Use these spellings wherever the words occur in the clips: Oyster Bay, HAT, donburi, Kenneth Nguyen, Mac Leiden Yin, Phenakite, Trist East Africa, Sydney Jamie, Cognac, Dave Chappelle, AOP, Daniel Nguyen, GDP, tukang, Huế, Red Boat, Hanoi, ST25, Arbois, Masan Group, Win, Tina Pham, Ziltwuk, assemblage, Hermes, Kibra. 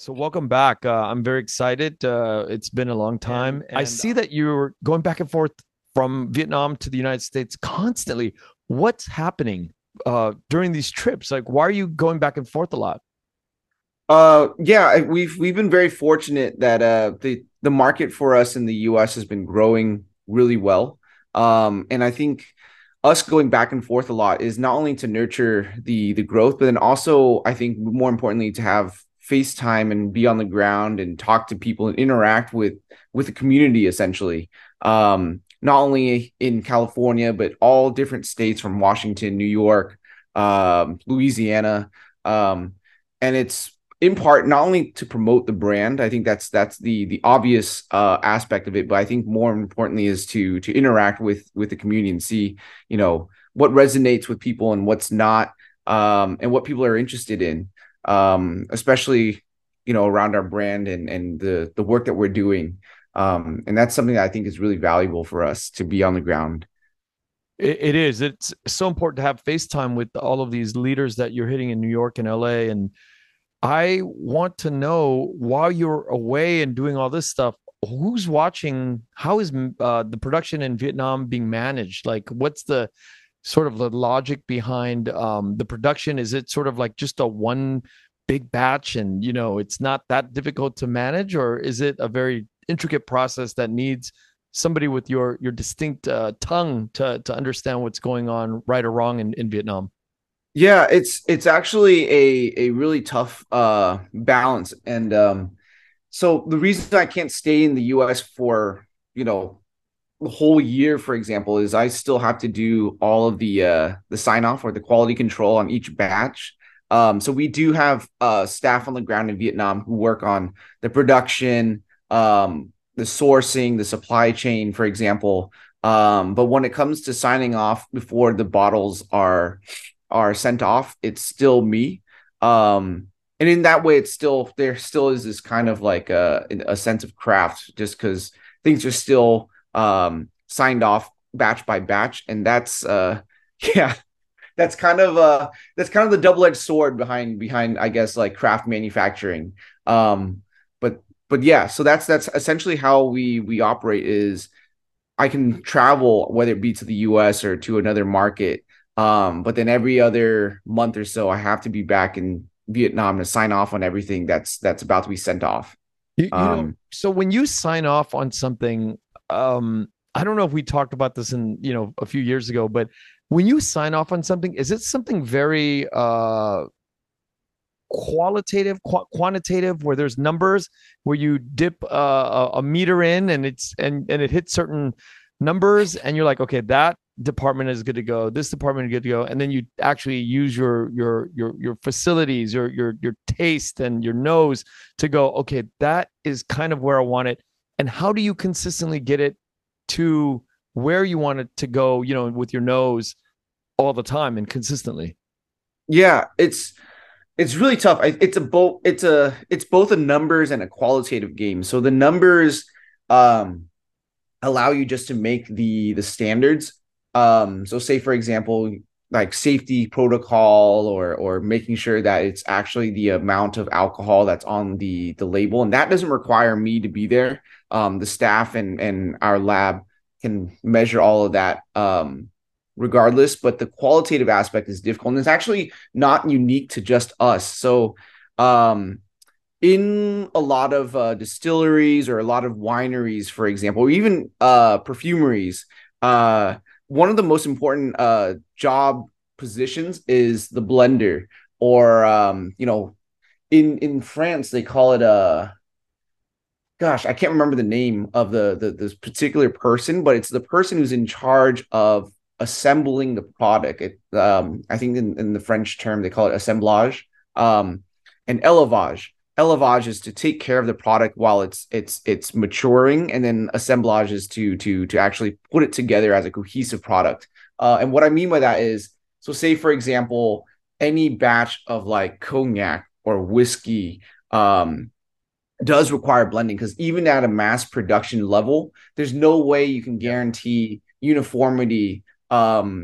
So welcome back. I'm very excited. It's been a long time. And I see that you're going back and forth from Vietnam to the United States constantly. What's happening during these trips? Like, why are you going back and forth a lot? Yeah, we've been very fortunate that the market for us in the U.S. has been growing really well. And I think us going back and forth a lot is not only to nurture the growth, but then also, I think more importantly, to have FaceTime and be on the ground and talk to people and interact with the community, essentially, not only in California, but all different states from Washington, New York, Louisiana. And it's in part not only to promote the brand. I think that's the obvious aspect of it, but I think more importantly is to interact with the community and see, you know, what resonates with people and what's not, and what people are interested in. Especially, you know, around our brand and the work that we're doing. And that's something that I think is really valuable for us to be on the ground. It is. It's so important to have FaceTime with all of these leaders that you're hitting in New York and LA. And I want to know, while you're away and doing all this stuff, who's watching? How is the production in Vietnam being managed? Like, what's the sort of the logic behind the production? Is it sort of like just a one big batch and, you know, it's not that difficult to manage, or is it a very intricate process that needs somebody with your distinct tongue to understand what's going on, right or wrong, in Vietnam? Yeah, it's actually a really tough balance. And so the reason I can't stay in the US for, you know, the whole year, for example, is I still have to do all of the sign off or the quality control on each batch. So we do have staff on the ground in Vietnam who work on the production, the sourcing, the supply chain, for example. But when it comes to signing off before the bottles are sent off, it's still me. And in that way, there still is this kind of like a sense of craft, just because things are still signed off batch by batch. And that's kind of the double-edged sword behind I guess, like, craft manufacturing. But yeah, so that's essentially how we operate. Is I can travel, whether it be to the US or to another market, but then every other month or so I have to be back in Vietnam to sign off on everything that's about to be sent off. You know, so when you sign off on something, I don't know if we talked about this in, you know, a few years ago, but when you sign off on something, is it something very qualitative, quantitative, where there's numbers, where you dip a meter in and it hits certain numbers and you're like, okay, that department is good to go, this department is good to go, and then you actually use your facilities, your taste and your nose to go, okay, that is kind of where I want it. And how do you consistently get it to where you want it to go, you know, with your nose all the time and consistently? Yeah, it's really tough. It's both a numbers and a qualitative game. So the numbers allow you just to make the standards. So say, for example, like safety protocol or making sure that it's actually the amount of alcohol that's on the label. And that doesn't require me to be there. The staff and our lab can measure all of that regardless, but the qualitative aspect is difficult. And it's actually not unique to just us. So in a lot of distilleries or a lot of wineries, for example, or even perfumeries, one of the most important job positions is the blender, or you know, in France they call it I can't remember the name of this particular person, but it's the person who's in charge of assembling the product. I think in the French term they call it assemblage, and élevage. Élevage is to take care of the product while it's maturing, and then assemblage is to actually put it together as a cohesive product. And what I mean by that is, so say, for example, any batch of like cognac or whiskey does require blending, because even at a mass production level, there's no way you can guarantee uniformity, you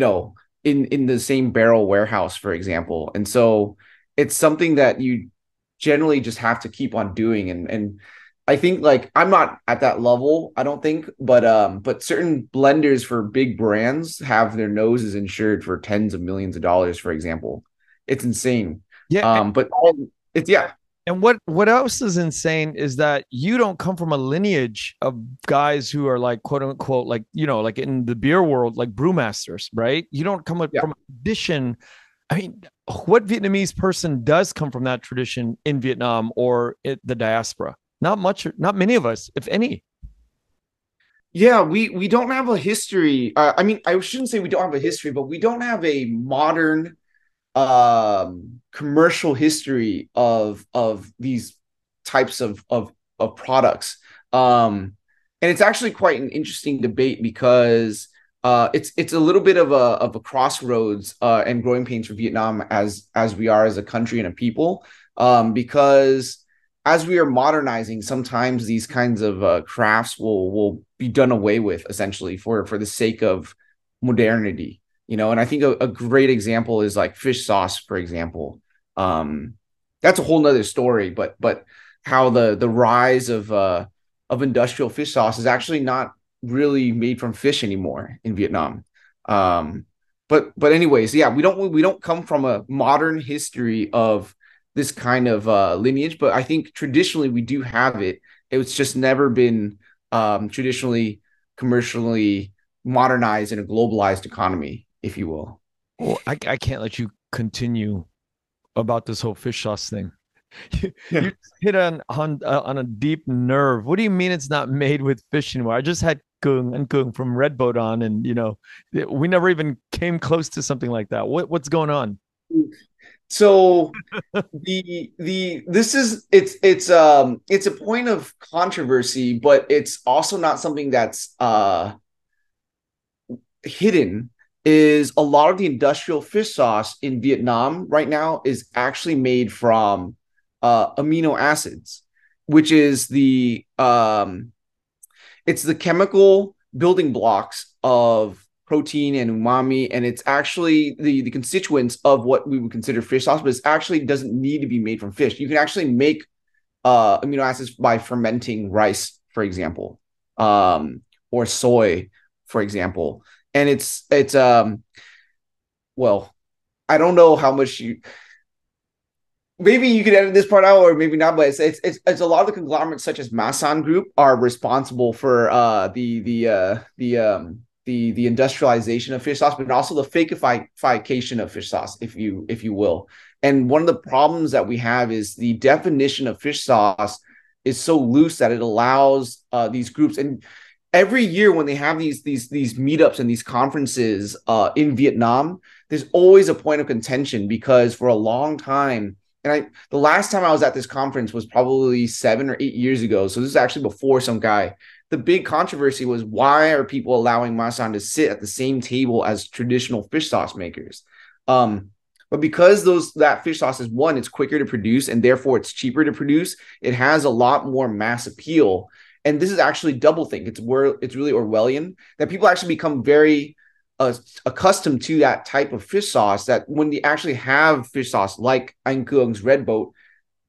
know, in the same barrel warehouse, for example. And so it's something that you generally just have to keep on doing. And I think, like, I'm not at that level, I don't think, but certain blenders for big brands have their noses insured for tens of millions of dollars, for example. It's insane. Yeah. And what else is insane is that you don't come from a lineage of guys who are, like, quote unquote, like, you know, like in the beer world, like brewmasters, right? You don't come from a tradition. I mean, what Vietnamese person does come from that tradition in Vietnam or the diaspora? Not much, not many of us, if any. Yeah, we don't have a history. I mean, I shouldn't say we don't have a history, but we don't have a modern commercial history of these types of products, and it's actually quite an interesting debate because it's a little bit of a crossroads and growing pains for Vietnam as we are as a country and a people, because as we are modernizing, sometimes these kinds of crafts will be done away with essentially for the sake of modernity. You know, and I think a great example is like fish sauce, for example. That's a whole nother story, but how the rise of industrial fish sauce is actually not really made from fish anymore in Vietnam. But anyways, yeah, we don't come from a modern history of this kind of lineage, but I think traditionally we do have it. It's just never been traditionally commercially modernized in a globalized economy, if you will. Well, I can't let you continue about this whole fish sauce thing. You hit on a deep nerve. What do you mean it's not made with fish anymore? I just had Anh Cường from Red Boat on, and you know, we never even came close to something like that. What's going on? So it's a point of controversy, but it's also not something that's hidden. Is a lot of the industrial fish sauce in Vietnam right now is actually made from amino acids, which is the it's the chemical building blocks of protein and umami, and it's actually the constituents of what we would consider fish sauce, but it actually doesn't need to be made from fish. You can actually make amino acids by fermenting rice, for example, or soy, for example. And it's well, I don't know how much maybe you could edit this part out or maybe not, but it's a lot of the conglomerates such as Masan Group are responsible for the industrialization of fish sauce, but also the fakification of fish sauce, if you will. And one of the problems that we have is the definition of fish sauce is so loose that it allows these groups, and every year when they have these meetups and these conferences in Vietnam, there's always a point of contention, because for a long time, and the last time I was at this conference was probably 7 or 8 years ago, so this is actually before Song Cai. The big controversy was, why are people allowing Masan to sit at the same table as traditional fish sauce makers? But because that fish sauce is, one, it's quicker to produce and therefore it's cheaper to produce, it has a lot more mass appeal. And this is actually doublethink. It's really Orwellian that people actually become very accustomed to that type of fish sauce, that when they actually have fish sauce like Anh Cường Red Boat,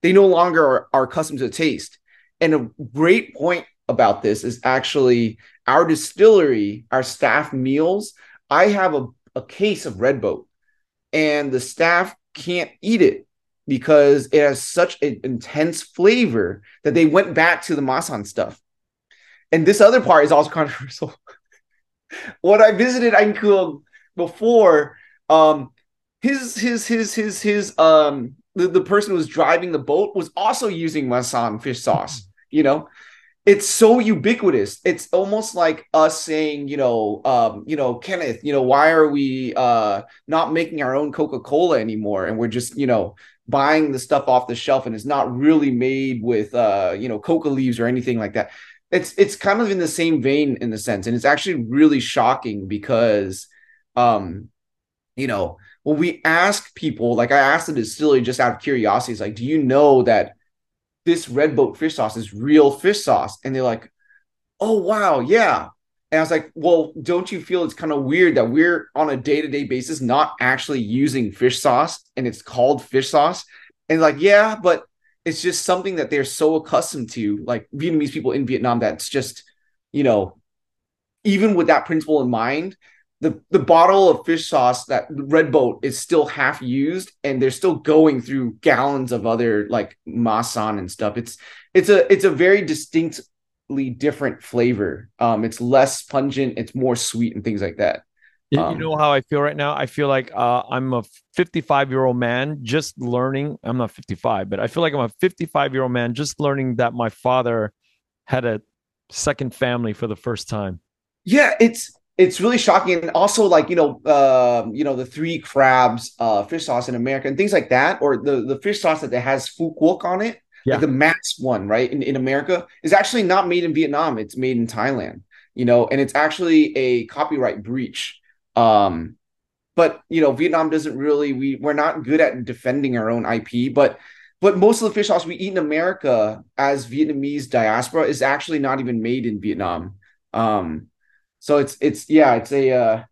they no longer are accustomed to the taste. And a great point about this is actually our distillery, our staff meals. I have a case of Red Boat, and the staff can't eat it because it has such an intense flavor that they went back to the Masan stuff. And this other part is also controversial. When I visited Anh Cường before, the person who was driving the boat was also using Masan fish sauce. You know, it's so ubiquitous. It's almost like us saying, Kenneth, why are we not making our own Coca-Cola anymore? And we're just, buying the stuff off the shelf, and it's not really made with coca leaves or anything like that. It's kind of in the same vein in a sense, and it's actually really shocking because when we ask people, like I asked the distillery just out of curiosity, it's like, do you know that this Red Boat fish sauce is real fish sauce? And they're like, oh wow, yeah. And I was like, well, don't you feel it's kind of weird that we're on a day-to-day basis not actually using fish sauce and it's called fish sauce? And like, yeah, but it's just something that they're so accustomed to, like Vietnamese people in Vietnam, that's just, you know, even with that principle in mind, the bottle of fish sauce, that Red Boat, is still half used, and they're still going through gallons of other like Masan and stuff. It's a very distinctly different flavor. It's less pungent, it's more sweet and things like that. You know how I feel right now? I feel like I'm a 55-year-old man just learning. I'm not 55, but I feel like I'm a 55-year-old man just learning that my father had a second family for the first time. Yeah, it's really shocking. And also, like, the three crabs fish sauce in America and things like that, or the fish sauce that has Phú Quốc on it, yeah, like the Max one, right, in America, is actually not made in Vietnam. It's made in Thailand, you know, and it's actually a copyright breach. But you know, Vietnam doesn't really, we're not good at defending our own IP, but most of the fish sauce we eat in America as Vietnamese diaspora is actually not even made in Vietnam. So it's the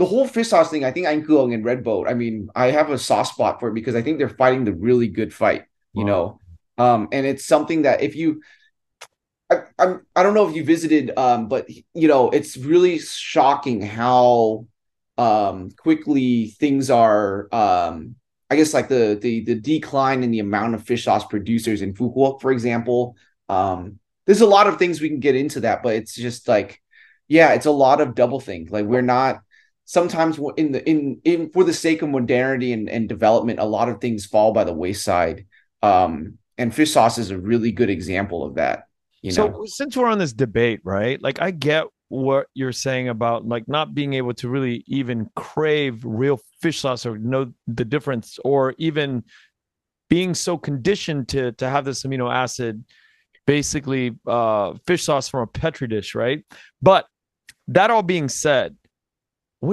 whole fish sauce thing, I think Anh Cường and Red Boat, I mean, I have a soft spot for it because I think they're fighting the really good fight, you know? And it's something that if you, I don't know if you visited, but you know, it's really shocking how quickly things are. I guess like the decline in the amount of fish sauce producers in Phú Quốc, for example. There's a lot of things we can get into that, but it's just like, yeah, it's a lot of double think. Like we're not sometimes in for the sake of modernity and development, a lot of things fall by the wayside, and fish sauce is a really good example of that. You know? So since we're on this debate, right, like I get what you're saying about like not being able to really even crave real fish sauce or know the difference, or even being so conditioned to have this amino acid, basically fish sauce from a Petri dish, right? But that all being said,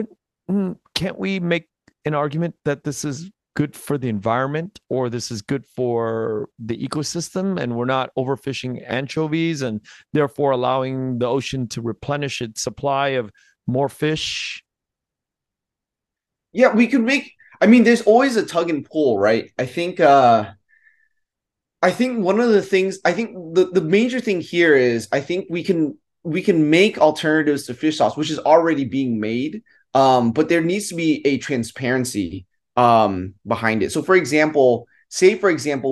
can't we make an argument that this is good for the environment, or this is good for the ecosystem, and we're not overfishing anchovies and therefore allowing the ocean to replenish its supply of more fish? Yeah, we could make, I mean, there's always a tug and pull, right? I think one of the things, I think the major thing here is, I think we can make alternatives to fish sauce, which is already being made, but there needs to be a transparency behind it. So for example,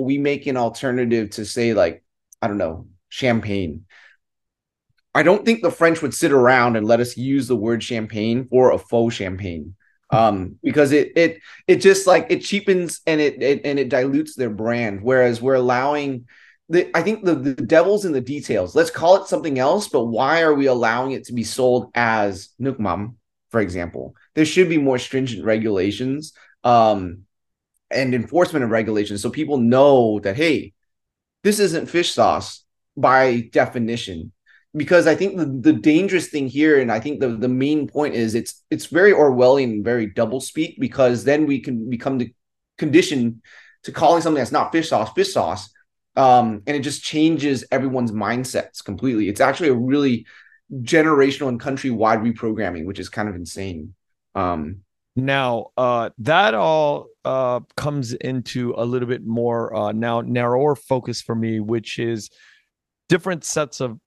we make an alternative to, say, like, I don't know, champagne. I don't think the French would sit around and let us use the word champagne or a faux champagne, because it just like it cheapens and it dilutes their brand. Whereas we're allowing I think the devil's in the details. Let's call it something else, but why are we allowing it to be sold as nước mắm, for example? There should be more stringent regulations and enforcement of regulations, so people know that, hey, this isn't fish sauce by definition. Because I think the dangerous thing here, and I think the main point is, it's very Orwellian, very double speak, because then we can become the condition to calling something that's not fish sauce, and it just changes everyone's mindsets completely. It's actually a really generational and country-wide reprogramming, which is kind of insane. Now, that all comes into a little bit more narrower focus for me, which is different sets of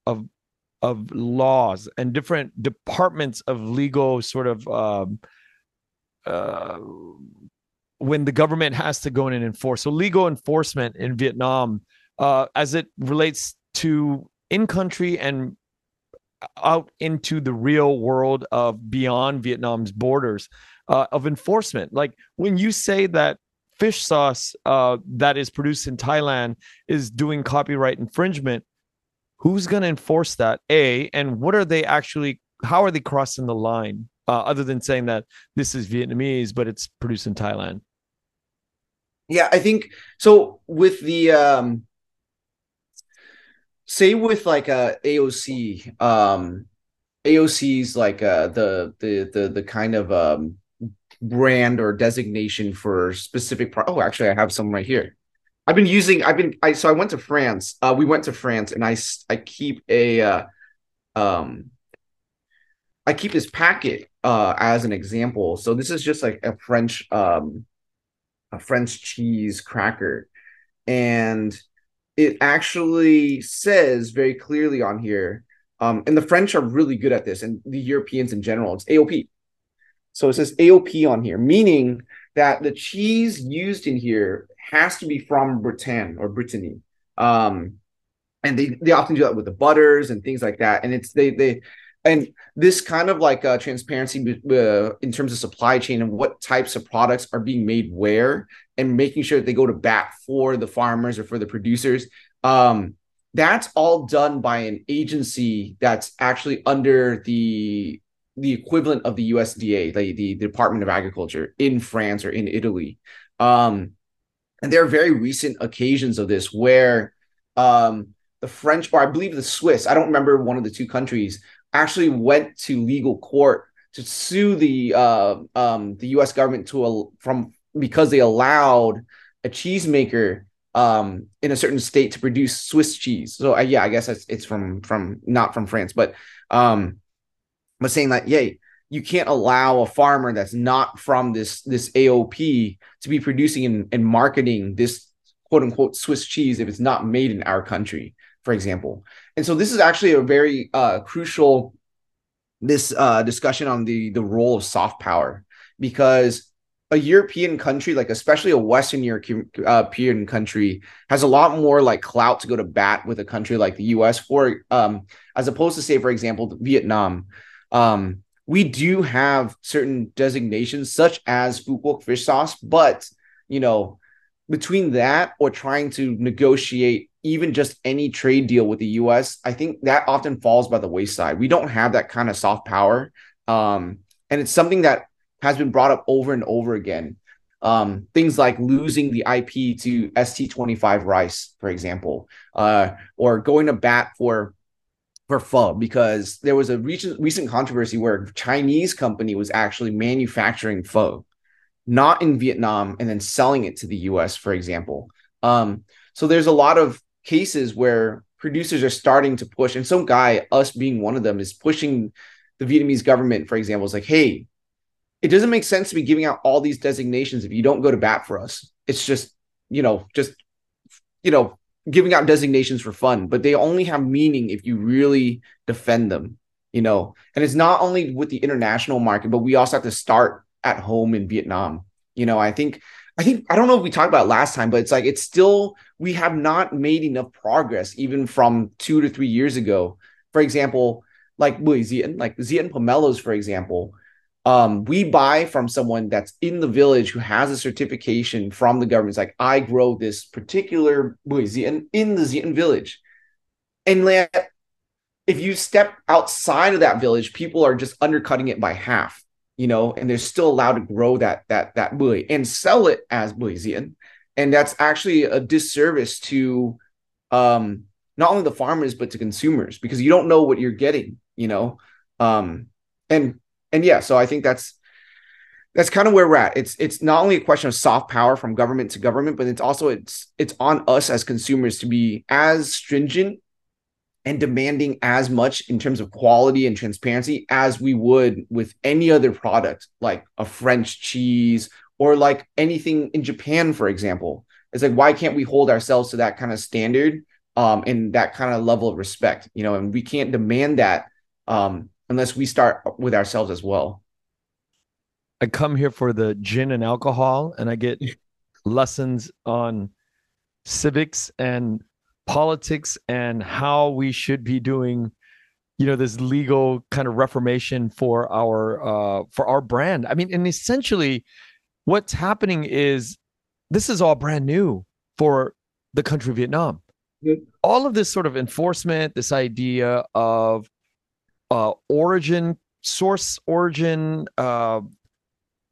laws and different departments of legal sort of when the government has to go in and enforce. So legal enforcement in Vietnam, as it relates to in-country and out into the real world of beyond Vietnam's borders. Of enforcement, like when you say that fish sauce that is produced in Thailand is doing copyright infringement, who's going to enforce that? A, and what are they actually? How are they crossing the line? Other than saying that this is Vietnamese, but it's produced in Thailand. Yeah, I think so. With the with like a AOC, AOC's like the kind of brand or designation for specific actually I have some right here. I went to France. We went to France, and I keep a I keep this packet as an example. So this is just like a French cheese cracker, And it actually says very clearly on here, and the French are really good at this, and the Europeans in general, it's AOP. So it says AOP on here, meaning that the cheese used in here has to be from Britain or Brittany. And they often do that with the butters and things like that. And it's and this kind of like transparency in terms of supply chain and what types of products are being made where, and making sure that they go to bat for the farmers or for the producers. That's all done by an agency that's actually under the equivalent of the USDA, the Department of Agriculture in France or in Italy. And there are very recent occasions of this where the French, or I believe the Swiss, I don't remember one of the two countries, actually went to legal court to sue the U.S. government because they allowed a cheesemaker in a certain state to produce Swiss cheese. So I guess it's from not from France, but saying that, yay, you can't allow a farmer that's not from this AOP to be producing and marketing this quote unquote Swiss cheese if it's not made in our country, for example. And so this is actually a very crucial discussion on the role of soft power, because a European country, like especially a Western European country, has a lot more like clout to go to bat with a country like the US for, as opposed to, say, for example, Vietnam. We do have certain designations such as Phú Quốc fish sauce, but between that or trying to negotiate even just any trade deal with the US, I think that often falls by the wayside. We don't have that kind of soft power. And it's something that has been brought up over and over again. Things like losing the IP to ST25 rice, for example, or going to bat for pho, because there was a recent controversy where a Chinese company was actually manufacturing pho, not in Vietnam, and then selling it to the US, for example. So there's a lot of cases where producers are starting to push, and some guy, us being one of them, is pushing the Vietnamese government, for example. It's like, hey, it doesn't make sense to be giving out all these designations if you don't go to bat for us. It's just giving out designations for fun, but they only have meaning if you really defend them, and it's not only with the international market, but we also have to start at home in Vietnam. I think I don't know if we talked about it last time, but it's like, it's still, we have not made enough progress even from 2 to 3 years ago. For example, like Bưởi Diễn, like Diễn Pomelos, for example, we buy from someone that's in the village who has a certification from the government. It's like, I grow this particular Bưởi Diễn in the Diễn village. And if you step outside of that village, people are just undercutting it by half. And they're still allowed to grow that bưởi and sell it as Bưởi Diễn. And that's actually a disservice to not only the farmers, but to consumers, because you don't know what you're getting, and yeah, so I think that's kind of where we're at. It's not only a question of soft power from government to government, but it's also, it's on us as consumers to be as stringent and demanding as much in terms of quality and transparency as we would with any other product, like a French cheese or like anything in Japan, for example. It's like, why can't we hold ourselves to that kind of standard and that kind of level of respect, and we can't demand that unless we start with ourselves as well. I come here for the gin and alcohol, and I get lessons on civics and politics and how we should be doing, this legal kind of reformation for our brand. I mean, and essentially what's happening is this is all brand new for the country of Vietnam. Yeah. All of this sort of enforcement, this idea of origin,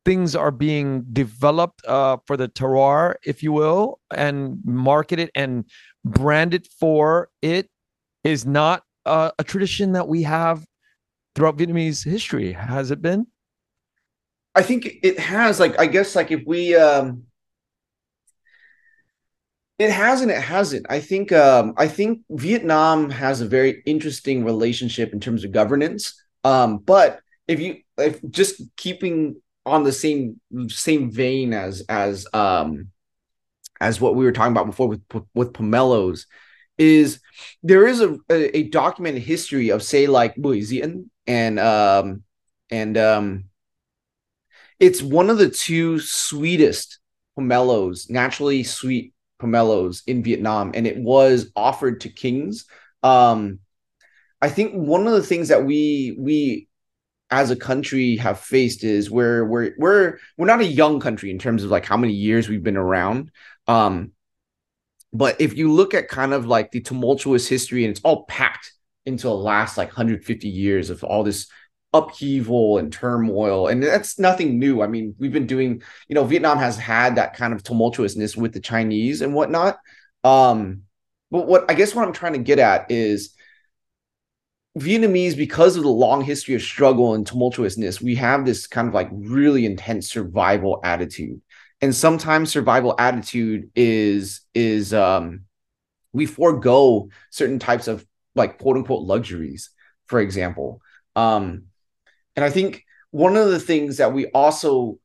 things are being developed for the terroir, if you will, and marketed and branded for it, is not a tradition that we have throughout Vietnamese history. Has it been? I think it has. If we, it has and it hasn't. I think Vietnam has a very interesting relationship in terms of governance. But if just keeping on the same vein as as what we were talking about before with Pomelos, is there is a documented history of, say, like Bưởi Diễn and it's one of the two sweetest pomelos, naturally sweet pomelos in Vietnam, and it was offered to kings. I think one of the things that we as a country have faced is we're not a young country in terms of like how many years we've been around. But if you look at kind of like the tumultuous history, and it's all packed into the last like 150 years of all this upheaval and turmoil, and that's nothing new. I mean, we've been doing, you know, Vietnam has had that kind of tumultuousness with the Chinese and whatnot. But what I'm trying to get at is Vietnamese, because of the long history of struggle and tumultuousness, we have this kind of like really intense survival attitude. And sometimes survival attitude is we forego certain types of like quote unquote luxuries, for example. And I think one of the things that we also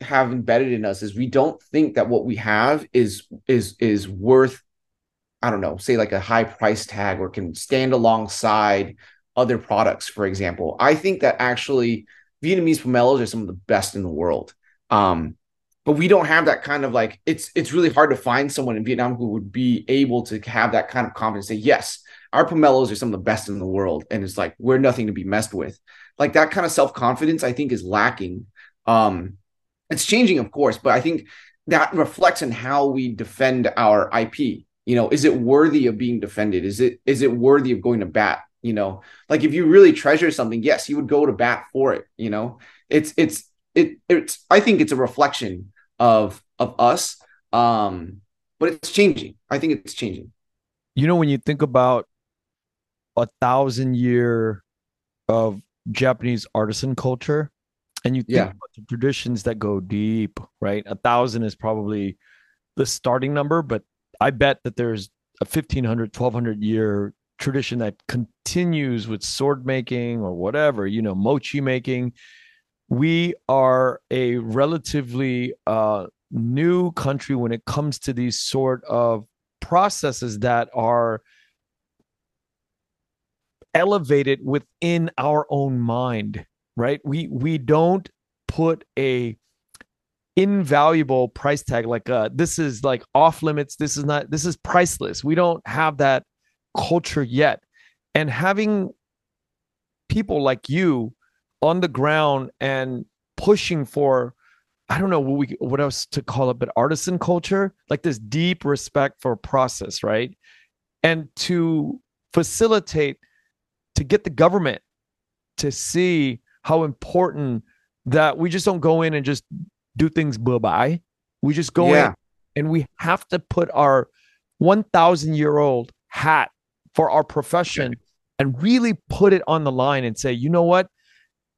have embedded in us is we don't think that what we have is worth, I don't know, say like a high price tag, or can stand alongside other products, for example. I think that actually Vietnamese pomelos are some of the best in the world. But we don't have that kind of like, it's really hard to find someone in Vietnam who would be able to have that kind of confidence, say, yes, our pomelos are some of the best in the world. And it's like, we're nothing to be messed with. Like that kind of self-confidence, I think, is lacking. It's changing, of course, but I think that reflects in how we defend our IP. You know, is it worthy of being defended? Is it worthy of going to bat? You know, like if you really treasure something, yes, you would go to bat for it. You know, it's I think it's a reflection of us, but it's changing. I think it's changing. You know, when you think about 1,000 years of Japanese artisan culture, and you think about the traditions that go deep, right? 1,000 is probably the starting number, but I bet that there's a 1,500, 1,200-year tradition that continues with sword making or whatever, you know, mochi making. We are a relatively new country when it comes to these sort of processes that are elevated within our own mind, right? We don't put a invaluable price tag like this is like off limits, this is priceless. We don't have that culture yet. And having people like you on the ground and pushing for, I don't know what else to call it, but artisan culture, like this deep respect for process, right? And to facilitate, to get the government to see how important that we just don't go in and just do things bye-bye. We just go in, and we have to put our 1,000-year-old hat for our profession and really put it on the line and say, you know what?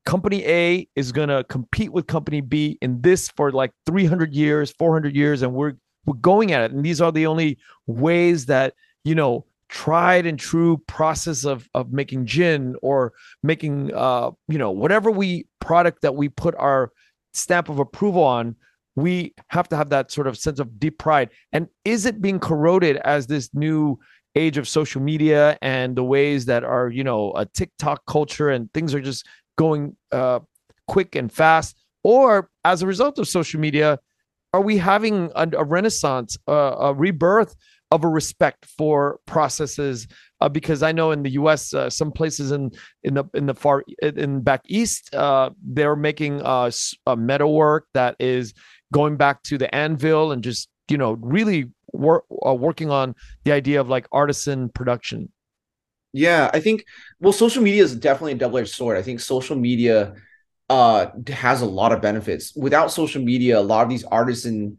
Company A is going to compete with company B in this for like 300 years, 400 years, and we're going at it. And these are the only ways that, you know, tried and true process of making gin or making, you know, whatever product that we put our stamp of approval on, we have to have that sort of sense of deep pride. And is it being corroded as this new age of social media and the ways that are, you know, a TikTok culture and things are just going quick and fast, or as a result of social media, are we having a renaissance, a rebirth of a respect for processes? Because I know in the U.S., some places in the back east, they're making a metalwork that is going back to the anvil and just, you know, really working on the idea of like artisan production. Yeah, I think, well, social media is definitely a double-edged sword. I think social media has a lot of benefits. Without social media, a lot of these artisan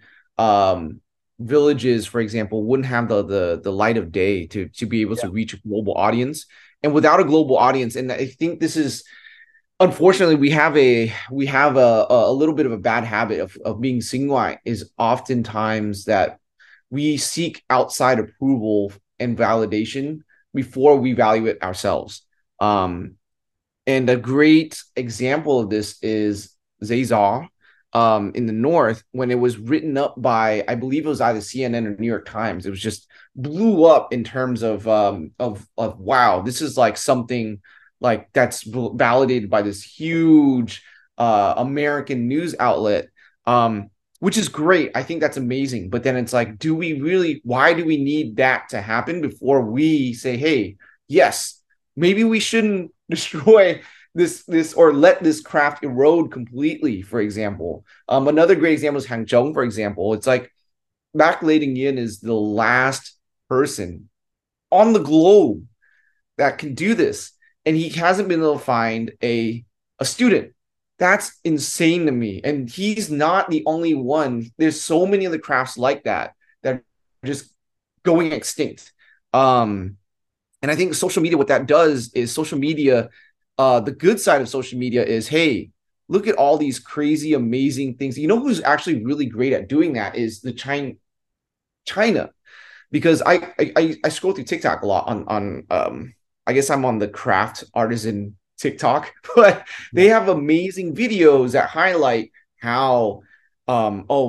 villages, for example, wouldn't have the light of day to be able to reach a global audience. And without a global audience, and I think this is, unfortunately, we have a little bit of a bad habit of being Xinguai, is oftentimes that we seek outside approval and validation before we value it ourselves. And a great example of this is Zay Zaw, in the north when it was written up by, I believe it was either CNN or New York Times. It was just blew up in terms of wow, this is like something like that's validated by this huge American news outlet, which is great. I think that's amazing. But then it's like, do we really, why do we need that to happen before we say, hey, yes, maybe we shouldn't destroy this or let this craft erode completely, for example. Another great example is Hangzhou, for example. It's like Mac Leiden Yin is the last person on the globe that can do this. And he hasn't been able to find a student. That's insane to me. And he's not the only one. There's so many other crafts like that that are just going extinct. And I think social media, what that does is social media, the good side of social media is, hey, look at all these crazy, amazing things. You know who's actually really great at doing that is the China. Because I scroll through TikTok a lot on I guess I'm on the craft artisan TikTok, but they have amazing videos that highlight how,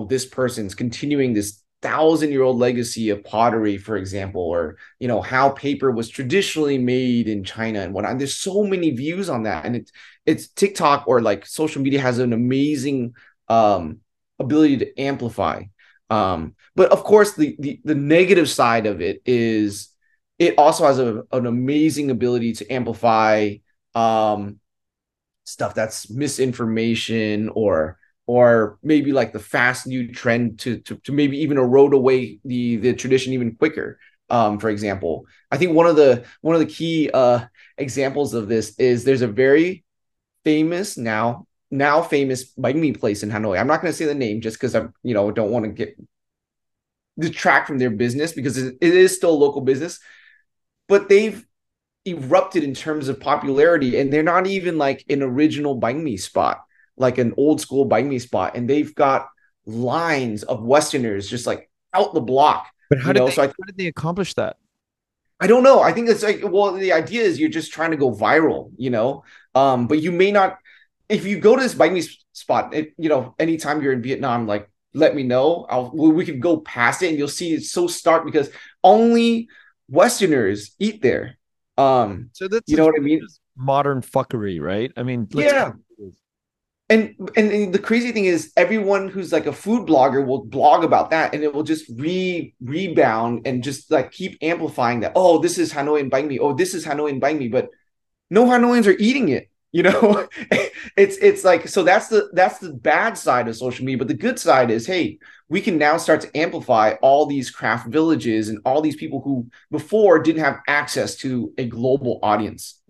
this person's continuing this 1,000-year-old legacy of pottery, for example, or, you know, how paper was traditionally made in China and whatnot. And there's so many views on that. And it's TikTok or like social media has an amazing ability to amplify. But of course, the negative side of it is it also has an amazing ability to amplify stuff that's misinformation or maybe like the fast new trend to maybe even erode away the tradition even quicker. For example, I think one of the key examples of this is there's a very famous now famous banh mi place in Hanoi. I'm not going to say the name just because I'm don't want to detract from their business because it is still a local business, but they've erupted in terms of popularity and they're not even like an original banh mi spot, like an old school banh mi spot, and they've got lines of Westerners just like out the block. But how did they accomplish that? I don't know. I think it's like, well, the idea is you're just trying to go viral, but you may not, if you go to this banh mi spot, anytime you're in Vietnam, like let me know, we can go past it and you'll see it's so stark because only Westerners eat there. So that's what I mean? Modern fuckery, right? I mean, yeah. And the crazy thing is everyone who's like a food blogger will blog about that and it will just rebound and just like keep amplifying that. Oh, this is Hanoi and banh mi. Oh, this is Hanoi and banh mi. But no Hanoians are eating it. It's like, so that's the bad side of social media. But the good side is, hey, we can now start to amplify all these craft villages and all these people who before didn't have access to a global audience,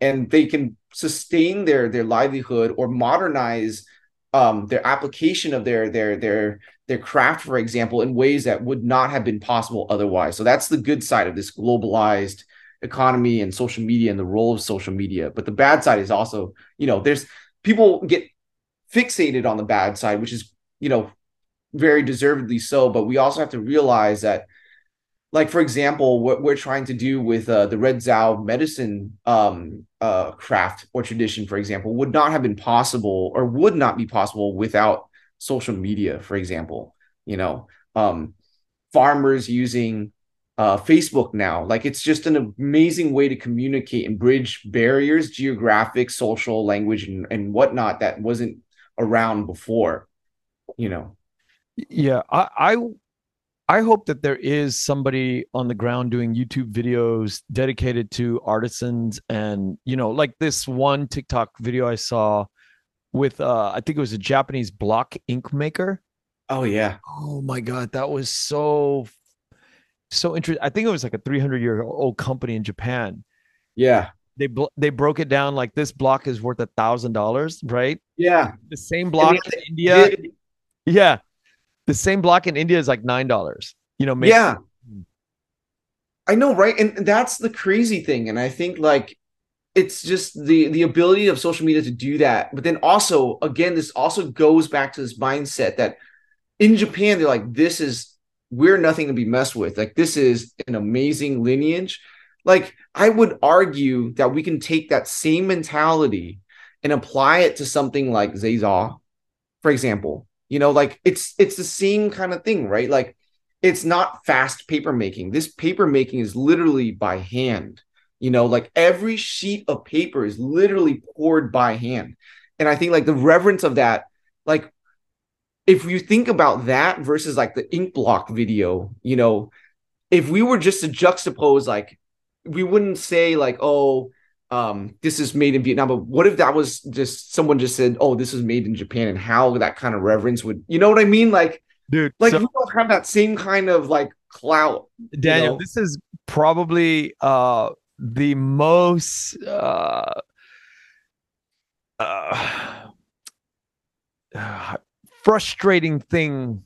and they can sustain their livelihood or modernize their application of their craft, for example, in ways that would not have been possible otherwise. So that's the good side of this globalized economy and social media and the role of social media. But the bad side is also, there's people get fixated on the bad side, which is, very deservedly so. But we also have to realize that, like, for example, what we're trying to do with the Red Dzao medicine craft or tradition, for example, would not have been possible or would not be possible without social media, for example, farmers using Facebook now, like it's just an amazing way to communicate and bridge barriers, geographic, social, language, and whatnot that wasn't around before, Yeah, I hope that there is somebody on the ground doing YouTube videos dedicated to artisans and, like this one TikTok video I saw with, I think it was a Japanese block ink maker. Oh, yeah. Oh, my God. That was so interesting. I think it was like a 300-year-old company in Japan. Yeah. They broke it down like this block is worth $1,000, right? Yeah. The same block in India. Yeah. The same block in India is like $9, maybe. Yeah. I know, right? And that's the crazy thing. And I think like it's just the ability of social media to do that. But then also, again, this also goes back to this mindset that in Japan, they're like, we're nothing to be messed with. Like, this is an amazing lineage. Like, I would argue that we can take that same mentality and apply it to something like Zay Zaw, for example. You know, like it's the same kind of thing, right? Like it's not fast paper making. This paper making is literally by hand. You know, like every sheet of paper is literally poured by hand. And I think like the reverence of that, like if you think about that versus like the ink block video, you know, if we were just to juxtapose, like we wouldn't say like, oh, this is made in Vietnam, but what if that was just someone just said, oh, this is made in Japan, and how that kind of reverence would, you know what I mean? Like, dude, like so, you don't have that same kind of like clout. Daniel, you know? This is probably the most frustrating thing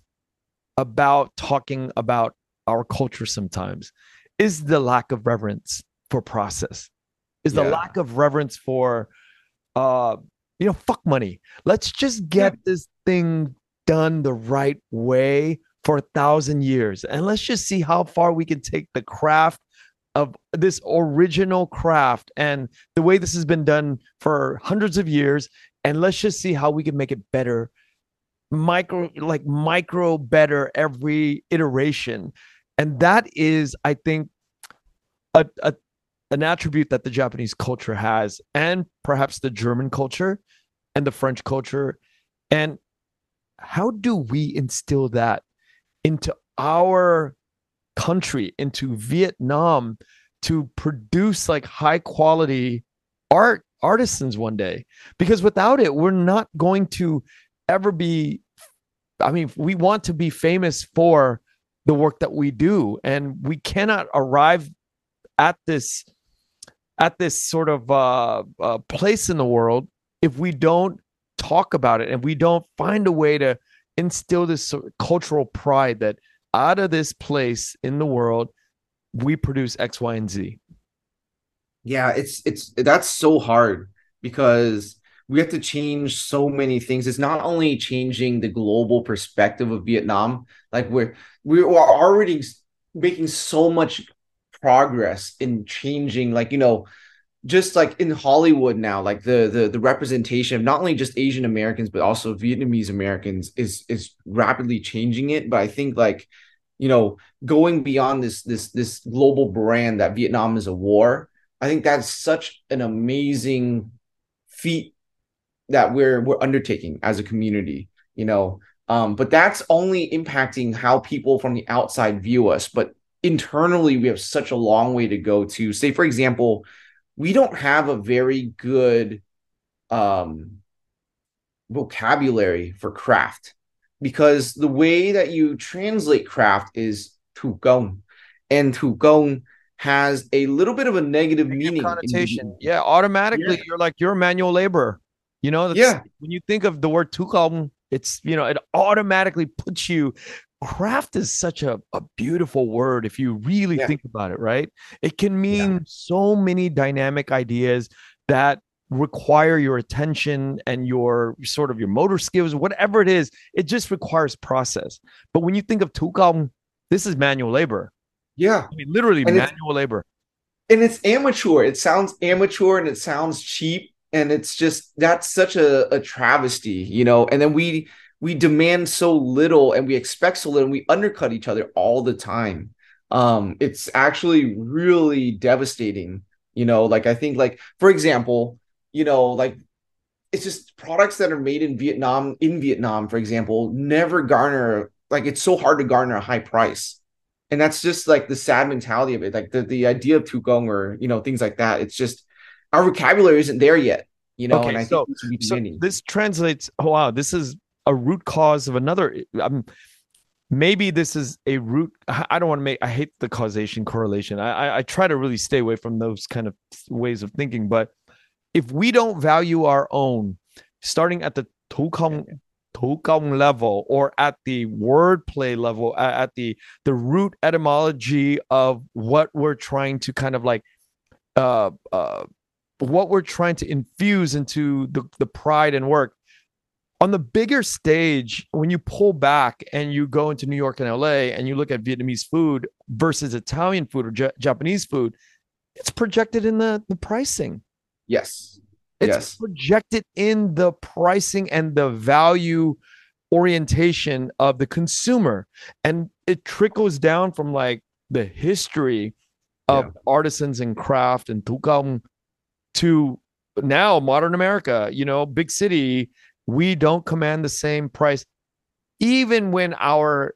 about talking about our culture sometimes is the lack of reverence for process. Is the lack of reverence for, you know, fuck money. Let's just get this thing done the right way for 1,000 years. And let's just see how far we can take the craft of this original craft and the way this has been done for hundreds of years. And let's just see how we can make it better. Micro better every iteration. And that is, I think, an attribute that the Japanese culture has, and perhaps the German culture and the French culture. And how do we instill that into our country, into Vietnam, to produce like high quality artisans one day? Because without it, we're not going to ever be, I mean, we want to be famous for the work that we do, and we cannot arrive at this sort of place in the world if we don't talk about it and we don't find a way to instill this sort of cultural pride that out of this place in the world we produce X, Y, and Z. Yeah, it's that's so hard because we have to change so many things. It's not only changing the global perspective of Vietnam, like we are already making so much progress in changing, like, you know, just like in Hollywood now, like the representation of not only just Asian Americans but also Vietnamese Americans is rapidly changing it. But I think, like, you know, going beyond this global brand that Vietnam is a war, I think that's such an amazing feat that we're undertaking as a community, you know. But that's only impacting how people from the outside view us, but internally we have such a long way to go to say, for example, we don't have a very good vocabulary for craft, because the way that you translate craft is thủ công, and thủ công has a little bit of a negative meaning connotation. Yeah, automatically you're like, you're a manual laborer, you know. That's, when you think of the word thủ công, it's, you know, it automatically puts you. Craft is such a beautiful word if you really think about it, right? It can mean so many dynamic ideas that require your attention and your sort of your motor skills, whatever it is. It just requires process. But when you think of thủ công, this is manual labor. Yeah, I mean, literally and manual labor. And it's amateur. It sounds amateur and it sounds cheap, and it's just, that's such a travesty, you know. And then we demand so little and we expect so little, and we undercut each other all the time. It's actually really devastating, you know. Like, I think, like, for example, you know, like, it's just products that are made in Vietnam, for example, never garner, like, it's so hard to garner a high price. And that's just like the sad mentality of it. Like the idea of thủ công, or, you know, things like that. It's just, our vocabulary isn't there yet, you know. Okay, and I think so this translates, oh wow, this is a root cause of another. Maybe this is a root. I don't want to make. I hate the causation correlation. I try to really stay away from those kind of ways of thinking. But if we don't value our own, starting at the thủ công level, or at the wordplay level, at the root etymology of what we're trying to kind of like, what we're trying to infuse into the pride and work. On the bigger stage, when you pull back and you go into New York and LA and you look at Vietnamese food versus Italian food or Japanese food, it's projected in the pricing. Yes. It's projected in the pricing and the value orientation of the consumer. And it trickles down from like the history of artisans and craft and tukang to now modern America, you know, big city. We don't command the same price, even when our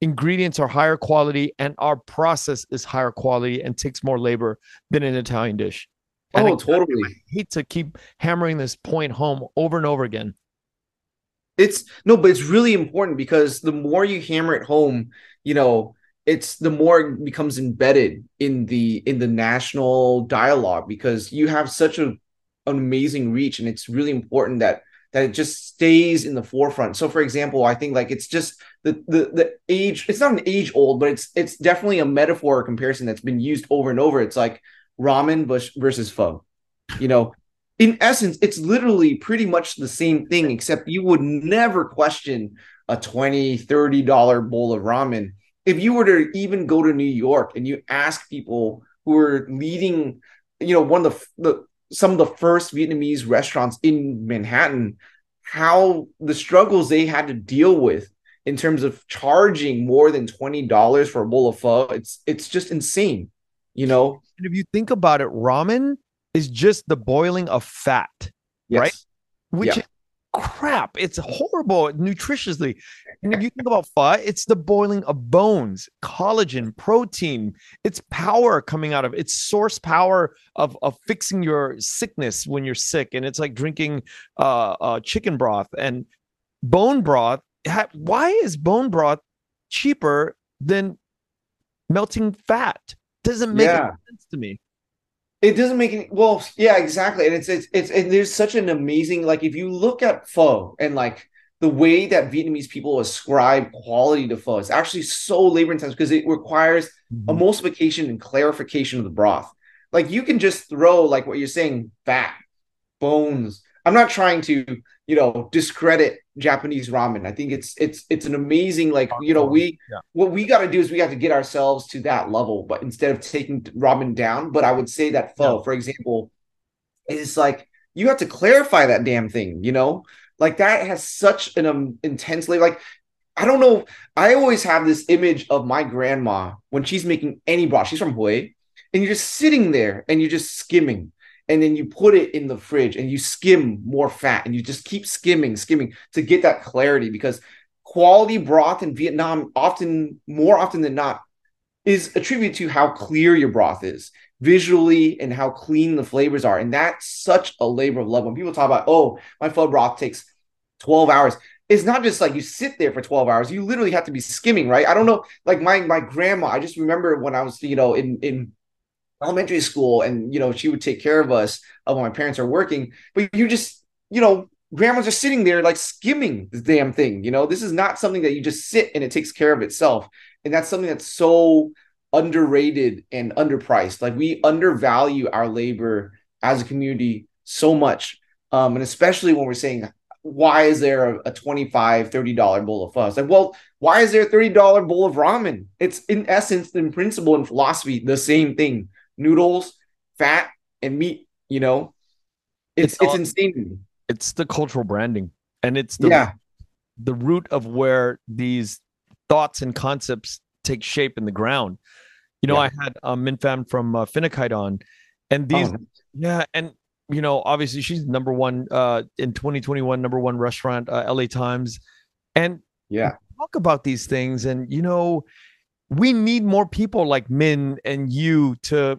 ingredients are higher quality and our process is higher quality and takes more labor than an Italian dish. And totally. I hate to keep hammering this point home over and over again. But it's really important, because the more you hammer it home, you know, it's the more it becomes embedded in the national dialogue, because you have such an amazing reach, and it's really important that it just stays in the forefront. So for example, I think like it's just the age, it's not an age old, but it's definitely a metaphor or comparison that's been used over and over. It's like ramen versus pho, you know, in essence, it's literally pretty much the same thing, except you would never question a $20, $30 bowl of ramen. If you were to even go to New York and you ask people who are leading, you know, one of some of the first Vietnamese restaurants in Manhattan, how the struggles they had to deal with in terms of charging more than $20 for a bowl of pho, it's just insane, you know? And if you think about it, ramen is just the boiling of fat, right? Which is crap. It's horrible nutritiously. And if you think about pho, it's the boiling of bones, collagen, protein. It's power coming out of it's source power of fixing your sickness when you're sick. And it's like drinking chicken broth and bone broth. Why is bone broth cheaper than melting fat? Doesn't make any sense to me. It doesn't make any, well, yeah, exactly. And it's and there's such an amazing, like if you look at pho and like the way that Vietnamese people ascribe quality to pho, it's actually so labor intensive because it requires emulsification and clarification of the broth. Like you can just throw like what you're saying, fat, bones. I'm not trying to, you know, discredit Japanese ramen. I think it's an amazing, like, you know, what we got to do is we got to get ourselves to that level, but instead of taking ramen down. But I would say that pho, for example, is like you have to clarify that damn thing, you know, like that has such an intense labor. Like, I don't know. I always have this image of my grandma when she's making any broth. She's from Huế, and you're just sitting there and you're just skimming. And then you put it in the fridge and you skim more fat and you just keep skimming to get that clarity, because quality broth in Vietnam more often than not is attributed to how clear your broth is visually and how clean the flavors are. And that's such a labor of love. When people talk about, oh, my pho broth takes 12 hours. It's not just like you sit there for 12 hours. You literally have to be skimming, right? I don't know. Like my grandma, I just remember when I was, you know, in elementary school, and you know, she would take care of us while my parents are working, but you just, you know, grandma's just sitting there like skimming this damn thing, you know. This is not something that you just sit and it takes care of itself, and that's something that's so underrated and underpriced. Like we undervalue our labor as a community so much, and especially when we're saying, why is there a $25-$30 bowl of pho? It's like, well, why is there a $30 bowl of ramen? It's in essence, in principle and philosophy, the same thing. Noodles, fat, and meat, you know. It's insane. It's the cultural branding, and it's the root of where these thoughts and concepts take shape in the ground, you know. I had Minh Phạm from Phenakite on, and these and you know, obviously she's number one in 2021 number one restaurant, LA Times, and talk about these things. And you know, we need more people like Min and you to,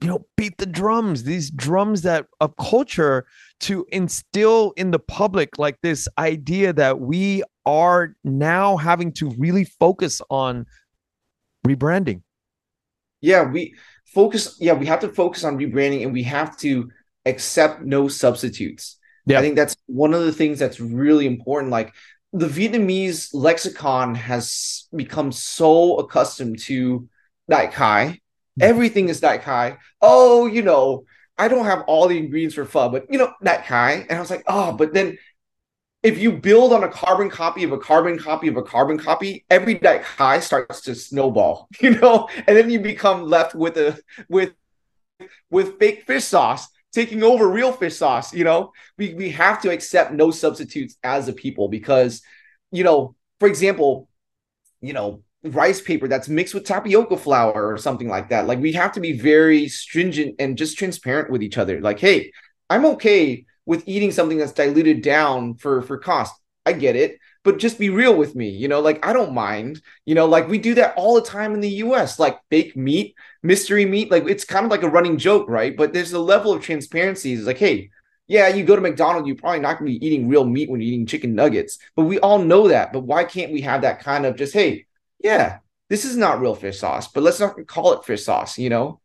you know, beat the drums, these drums that of culture, to instill in the public like this idea that we are now having to really focus on rebranding. We have to focus on rebranding, and we have to accept no substitutes. I think that's one of the things that's really important. Like, the Vietnamese lexicon has become so accustomed to Đại Khái. Everything is Đại Khái. Oh, you know, I don't have all the ingredients for pho, but you know, Đại Khái. And I was like, oh, but then if you build on a carbon copy of a carbon copy of a carbon copy, every Đại Khái starts to snowball, you know, and then you become left with fake fish sauce taking over real fish sauce. You know, we have to accept no substitutes as a people because, you know, for example, you know, rice paper that's mixed with tapioca flour or something like that. Like, we have to be very stringent and just transparent with each other. Like, hey, I'm okay with eating something that's diluted down for cost. I get it. But just be real with me, you know, like, I don't mind, you know, like, we do that all the time in the US, like fake meat, mystery meat, like, it's kind of like a running joke, right? But there's a level of transparency. It's like, hey, yeah, you go to McDonald's, you're probably not going to be eating real meat when you're eating chicken nuggets, but we all know that. But why can't we have that kind of just, hey, yeah, this is not real fish sauce, but let's not call it fish sauce, you know?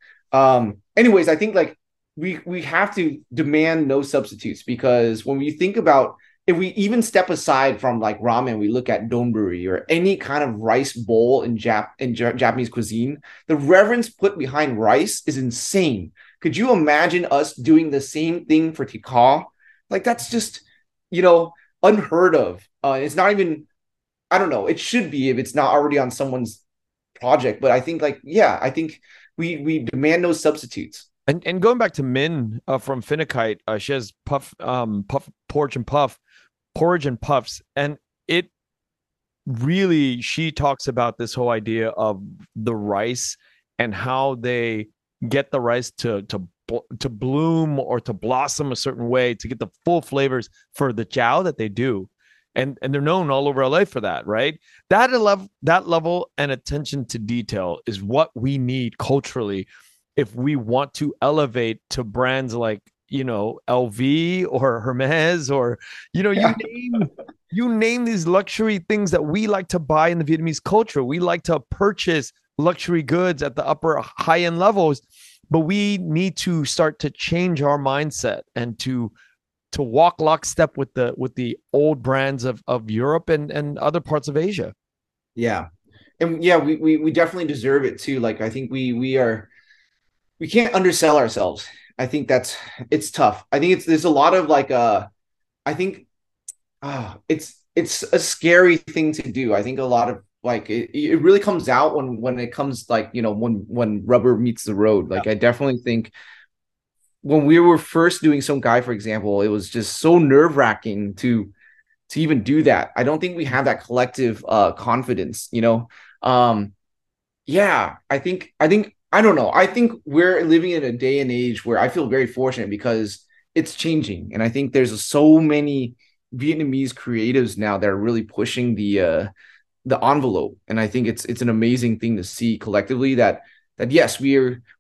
Anyways, I think like we have to demand no substitutes, because when we think about, if we even step aside from like ramen, we look at donburi or any kind of rice bowl in Japanese cuisine, the reverence put behind rice is insane. Could you imagine us doing the same thing for tikka? Like, that's just, you know, unheard of. It's not even, I don't know, it should be if it's not already on someone's project. But I think like, yeah, I think we demand no substitutes. And going back to Min from Phenakite, she has porridge and puffs, and it really, she talks about this whole idea of the rice and how they get the rice to bloom or to blossom a certain way to get the full flavors for the jiao that they do, and they're known all over LA for that, right? That level and attention to detail is what we need culturally if we want to elevate to brands like, you know, LV or Hermes or, you know, yeah. you name these luxury things that we like to buy in the Vietnamese culture. We like to purchase luxury goods at the upper high-end levels, but we need to start to change our mindset and to walk lockstep with the old brands of Europe and other parts of Asia. Yeah. And yeah, we definitely deserve it too. Like, I think we can't undersell ourselves. I think it's tough. I think there's a lot of like, it's a scary thing to do. I think a lot of like, it really comes out when it comes like, you know, when rubber meets the road. Like, yeah. I definitely think when we were first doing Song Cai, for example, it was just so nerve wracking to even do that. I don't think we have that collective confidence, you know? Yeah, I don't know. I think we're living in a day and age where I feel very fortunate because it's changing. And I think there's so many Vietnamese creatives now that are really pushing the envelope. And I think it's an amazing thing to see collectively that yes, we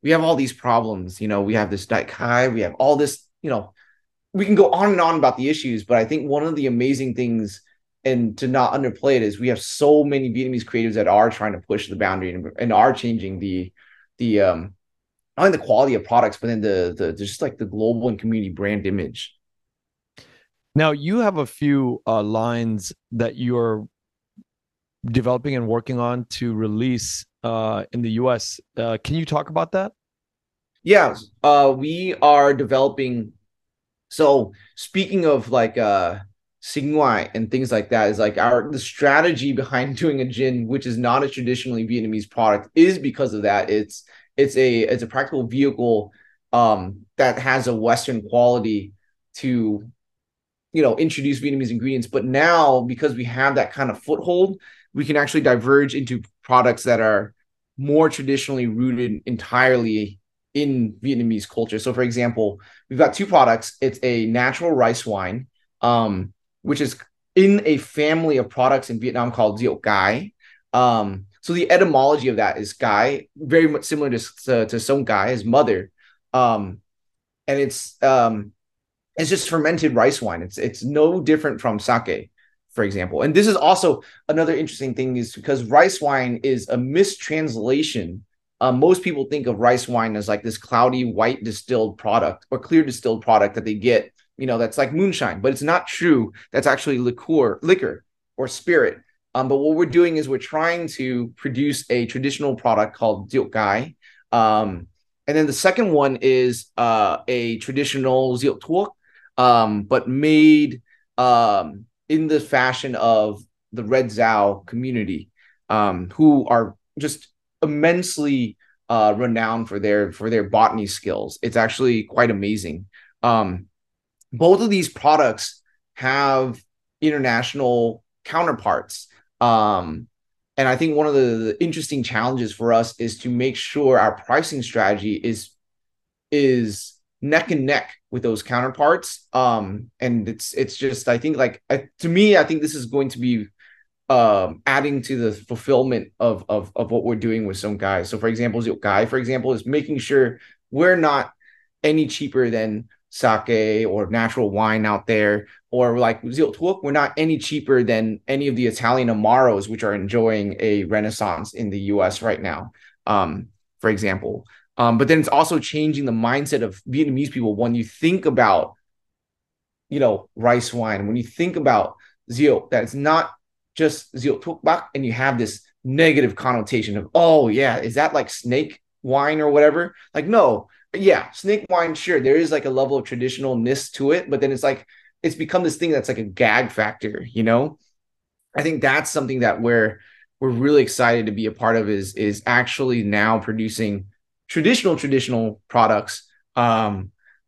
have all these problems. You know, we have this Dai Kai, we have all this, you know, we can go on and on about the issues, but I think one of the amazing things, and to not underplay it, is we have so many Vietnamese creatives that are trying to push the boundary and are changing the not only the quality of products, but then the just like the global and community brand image. Now you have a few lines that you're developing and working on to release in the US. Can you talk about that? Yeah, we are developing. So speaking of like Xingwai and things like that, is like the strategy behind doing a gin, which is not a traditionally Vietnamese product, is because of that. It's a practical vehicle that has a Western quality to, you know, introduce Vietnamese ingredients. But now, because we have that kind of foothold, we can actually diverge into products that are more traditionally rooted entirely in Vietnamese culture. So, for example, we've got two products. It's a natural rice wine, which is in a family of products in Vietnam called Rượu Cai. So the etymology of that is Cai, very much similar to Song Cai, his mother. And it's just fermented rice wine. It's no different from sake, for example. And this is also another interesting thing, is because rice wine is a mistranslation. Most people think of rice wine as like this cloudy, white distilled product or clear distilled product that they get, you know, that's like moonshine, but it's not true. That's actually liquor or spirit. But what we're doing is we're trying to produce a traditional product called Rượu Cai. And then the second one is a traditional rượu thuốc, but made in the fashion of the Red Dzao community, who are just immensely renowned for their botany skills. It's actually quite amazing. Both of these products have international counterparts. And I think one of the interesting challenges for us is to make sure our pricing strategy is neck and neck with those counterparts. And it's just, I think, like, to me, I think this is going to be adding to the fulfillment of what we're doing with Song Cai. So for example, Song Cai, for example, is making sure we're not any cheaper than sake or natural wine out there, or like Ziltwuk, we're not any cheaper than any of the Italian Amaros, which are enjoying a renaissance in the US right now, for example. But then it's also changing the mindset of Vietnamese people when you think about, rice wine, when you think about Ziltwuk, that it's not just Ziltwuk Bak, and you have this negative connotation of, oh yeah, is that like snake wine or whatever? Like, no. Yeah, snake wine, sure, there is like a level of traditionalness to it, but then it's like it's become this thing that's like a gag factor, I think that's something that we're really excited to be a part of, is actually now producing traditional products, but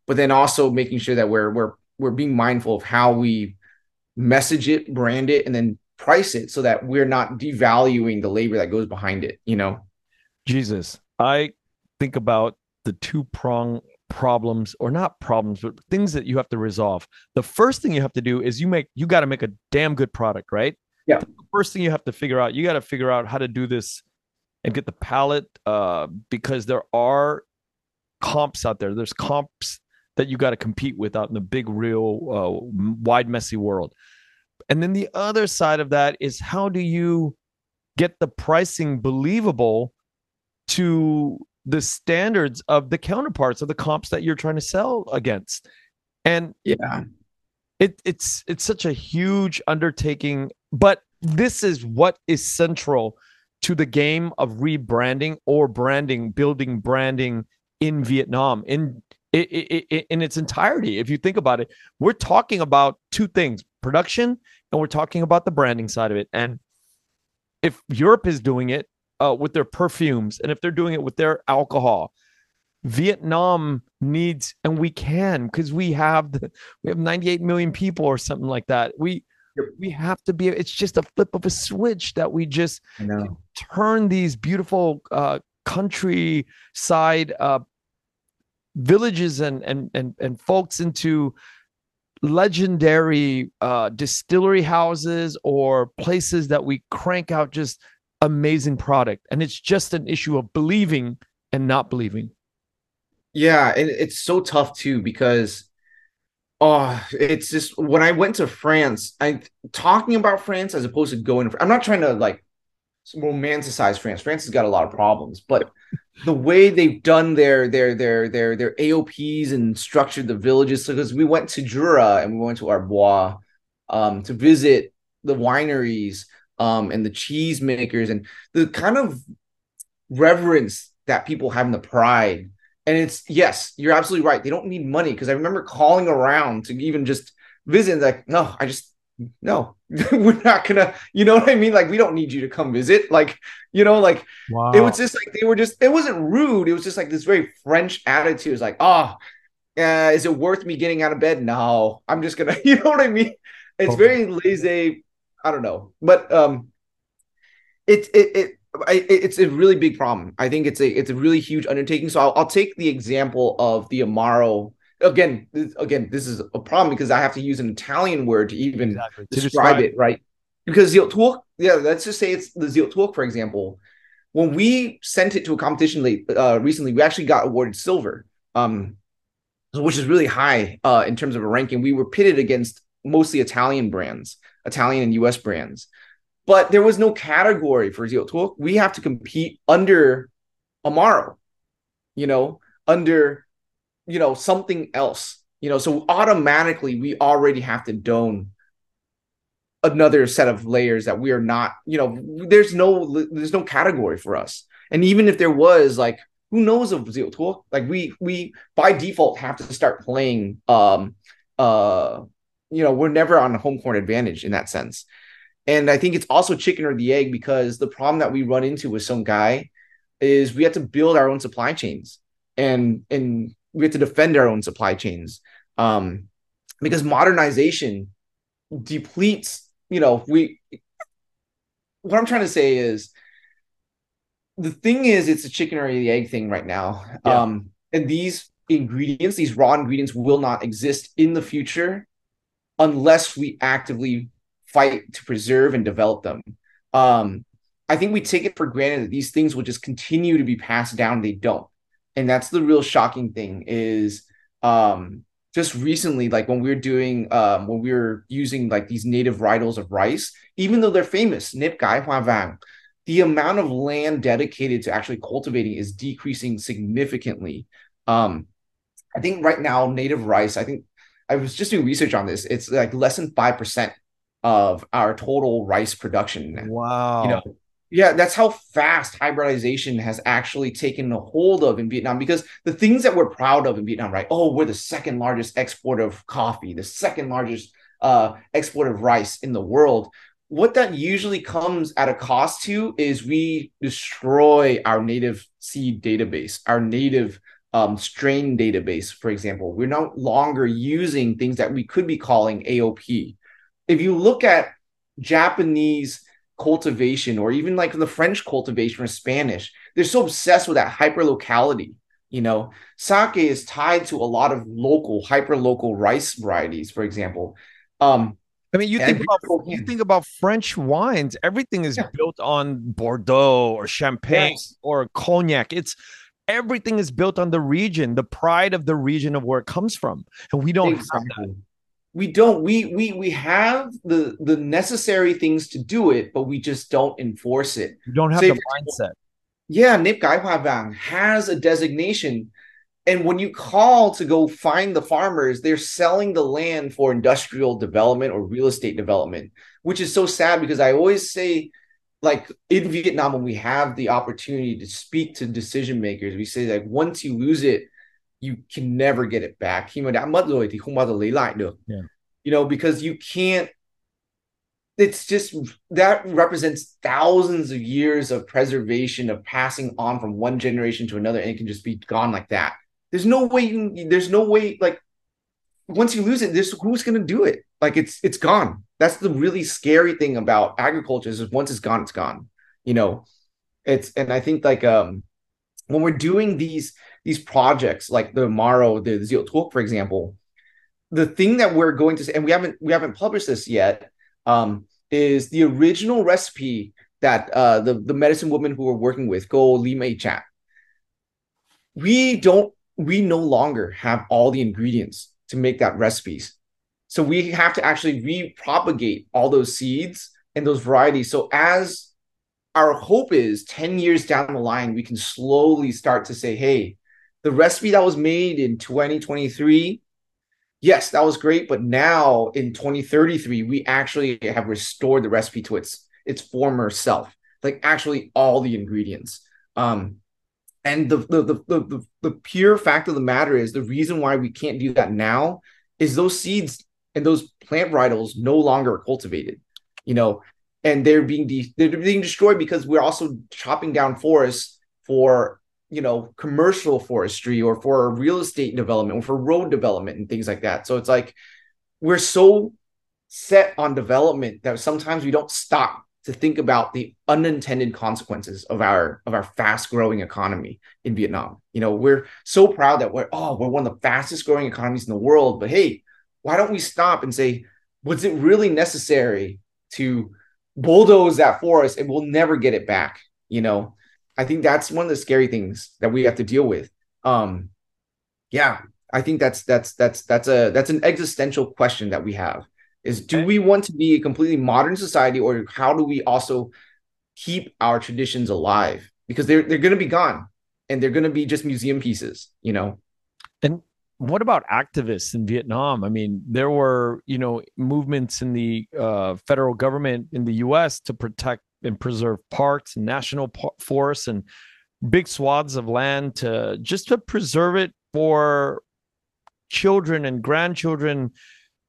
then also making sure that we're being mindful of how we message it, brand it, and then price it so that we're not devaluing the labor that goes behind it. Jesus, I think about the two-prong problems, or not problems, but things that you have to resolve. The first thing you have to do is you got to make a damn good product, right? Yeah. The first thing you have to figure out, you got to figure out how to do this and get the palate, because there are comps out there. There's comps that you got to compete with out in the big, real, wide, messy world. And then the other side of that is, how do you get the pricing believable to the standards of the counterparts of the comps that you're trying to sell against? And yeah, it's such a huge undertaking, but this is what is central to the game of rebranding or branding, building branding in Vietnam in its entirety. If you think about it, we're talking about two things: production, and we're talking about the branding side of it. And if Europe is doing it with their perfumes, and if they're doing it with their alcohol, Vietnam needs, and we can, because we have 98 million people or something like that. We have to be. It's just a flip of a switch that we just turn these beautiful countryside villages and folks into legendary distillery houses or places that we crank out just amazing product. And it's just an issue of believing and not believing. Yeah, and it's so tough too, because it's just, when I went to France, I talking about France as opposed to going to, I'm not trying to like romanticize France has got a lot of problems, but the way they've done their AOPs and structured the villages, because we went to Jura and we went to Arbois to visit the wineries and the cheese makers, and the kind of reverence that people have in the pride. And it's, yes, you're absolutely right, they don't need money, because I remember calling around to even just visit, and like, no, we're not gonna, what I mean? Like, we don't need you to come visit. Like, wow. It was just like, they were just, it wasn't rude. It was just like this very French attitude. It's like, is it worth me getting out of bed? No, I'm just gonna, what I mean? It's very laissez. I don't know, but it's a really big problem. I think it's a really huge undertaking. So I'll take the example of the Amaro again. This is a problem because I have to use an Italian word to even describe it, right? Because Ziltwuk, let's just say it's the Ziltwuk, for example. When we sent it to a competition recently, we actually got awarded silver, which is really high in terms of a ranking. We were pitted against mostly Italian brands. Italian and US brands, but there was no category for Ziltwuk. We have to compete under Amaro, under, something else, so automatically we already have to don another set of layers that we are not, there's no category for us. And even if there was, like, who knows of Ziltwuk? Like we by default have to start playing, we're never on a home court advantage in that sense. And I think it's also chicken or the egg, because the problem that we run into with Song Cai is we had to build our own supply chains, and we had to defend our own supply chains, because modernization depletes, what I'm trying to say is, the thing is, it's a chicken or the egg thing right now. Yeah. And these ingredients, these raw ingredients, will not exist in the future unless we actively fight to preserve and develop them. I think we take it for granted that these things will just continue to be passed down. They don't. And that's the real shocking thing is, just recently, like when we were doing, when we were using like these native varietals of rice, even though they're famous, Nếp Cái Hoa Vàng, the amount of land dedicated to actually cultivating is decreasing significantly. I think right now, native rice, I think I was just doing research on this. It's like less than 5% of our total rice production. Wow. Yeah, that's how fast hybridization has actually taken a hold of in Vietnam, because the things that we're proud of in Vietnam, right? Oh, we're the second largest exporter of coffee, the second largest exporter of rice in the world. What that usually comes at a cost to is we destroy our native seed database, our native strain database, for example. We're no longer using things that we could be calling AOP. If you look at Japanese cultivation or even like the French cultivation or Spanish, they're so obsessed with that hyper-locality. Sake is tied to a lot of local, hyper-local rice varieties, for example. You think about French wines. Everything is built on Bordeaux or Champagne or Cognac. Everything is built on the region, the pride of the region of where it comes from, and we don't have that. We don't. We have the necessary things to do it, but we just don't enforce it. You don't have the mindset. Yeah, Nếp Cái Hoa Vàng has a designation. And when you call to go find the farmers, they're selling the land for industrial development or real estate development, which is so sad, because I always say, like in Vietnam, when we have the opportunity to speak to decision makers, we say like, once you lose it, you can never get it back. Khi mà đã mất rồi thì không bao giờ lấy lại được. Because you can't, it's just, that represents thousands of years of preservation, of passing on from one generation to another, and it can just be gone like that. There's no way, once you lose it, who's going to do it? Like, it's gone. That's the really scary thing about agriculture is once it's gone, it's gone. And I think, like, when we're doing these projects, like the Amaro, the Zio Talk, for example, the thing that we're going to say, and we haven't published this yet, is the original recipe that the medicine woman who we're working with, Go Limei Chat, we no longer have all the ingredients to make that recipes. So we have to actually repropagate all those seeds and those varieties. So as our hope is 10 years down the line, we can slowly start to say, hey, the recipe that was made in 2023, yes, that was great. But now in 2033, we actually have restored the recipe to its former self, like actually all the ingredients. And the pure fact of the matter is, the reason why we can't do that now is those seeds and those plant varietals no longer are cultivated, and they're being destroyed, because we're also chopping down forests for commercial forestry or for real estate development or for road development and things like that. So it's like we're so set on development that sometimes we don't stop to think about the unintended consequences of our fast growing economy in Vietnam. We're so proud that we're one of the fastest growing economies in the world, but hey, why don't we stop and say, was it really necessary to bulldoze that forest, and we'll never get it back? I think that's one of the scary things that we have to deal with. I think that's an existential question that we have is, do we want to be a completely modern society, or how do we also keep our traditions alive? Because they're going to be gone, and they're going to be just museum pieces, And what about activists in Vietnam? I mean, there were, movements in the federal government in the U.S. to protect and preserve parks and national forests and big swaths of land to preserve it for children and grandchildren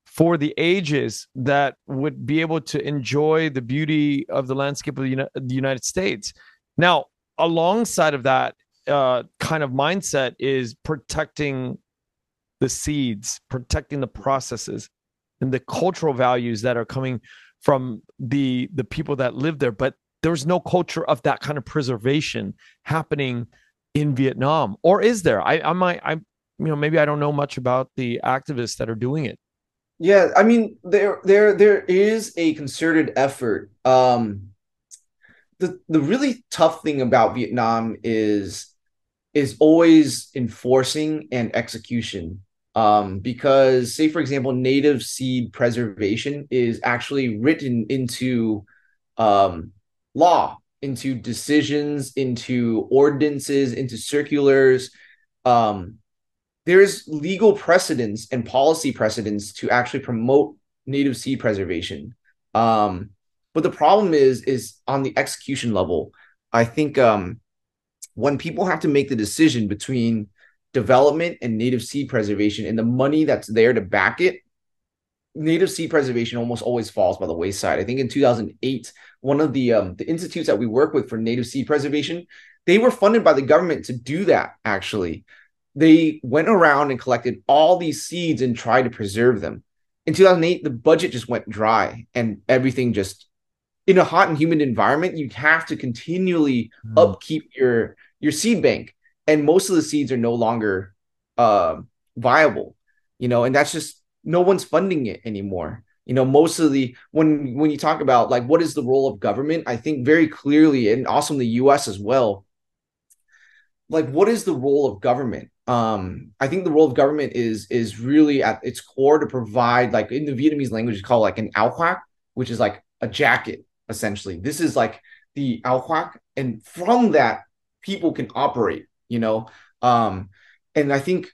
for the ages that would be able to enjoy the beauty of the landscape of the United States. Now, alongside of that kind of mindset is protecting the seeds, protecting the processes and the cultural values that are coming from the people that live there. But there's no culture of that kind of preservation happening in Vietnam, or is there? I might, you know, maybe I don't know much about the activists that are doing it. Yeah, I mean, there is a concerted effort. The really tough thing about Vietnam is always enforcing and execution. Because, say, for example, native seed preservation is actually written into law, into decisions, into ordinances, into circulars. There's legal precedence and policy precedence to actually promote native seed preservation. But the problem is on the execution level. I think when people have to make the decision between development and native seed preservation and the money that's there to back it, native seed preservation almost always falls by the wayside. I think in 2008, one of the institutes that we work with for native seed preservation, they were funded by the government to do that, actually. They went around and collected all these seeds and tried to preserve them. In 2008, the budget just went dry and everything just, in a hot and humid environment, you have to continually upkeep your seed bank. And most of the seeds are no longer viable, you know, and that's just, no one's funding it anymore. You know, most of the, when you talk about like, what is the role of government? I think very clearly, and also in the US as well, like, what is the role of government? I think the role of government is really at its core to provide, like in the Vietnamese language, it's called like an áo khoác, which is like a jacket, essentially. This is like the áo khoác, and from that, people can operate. You know, and I think,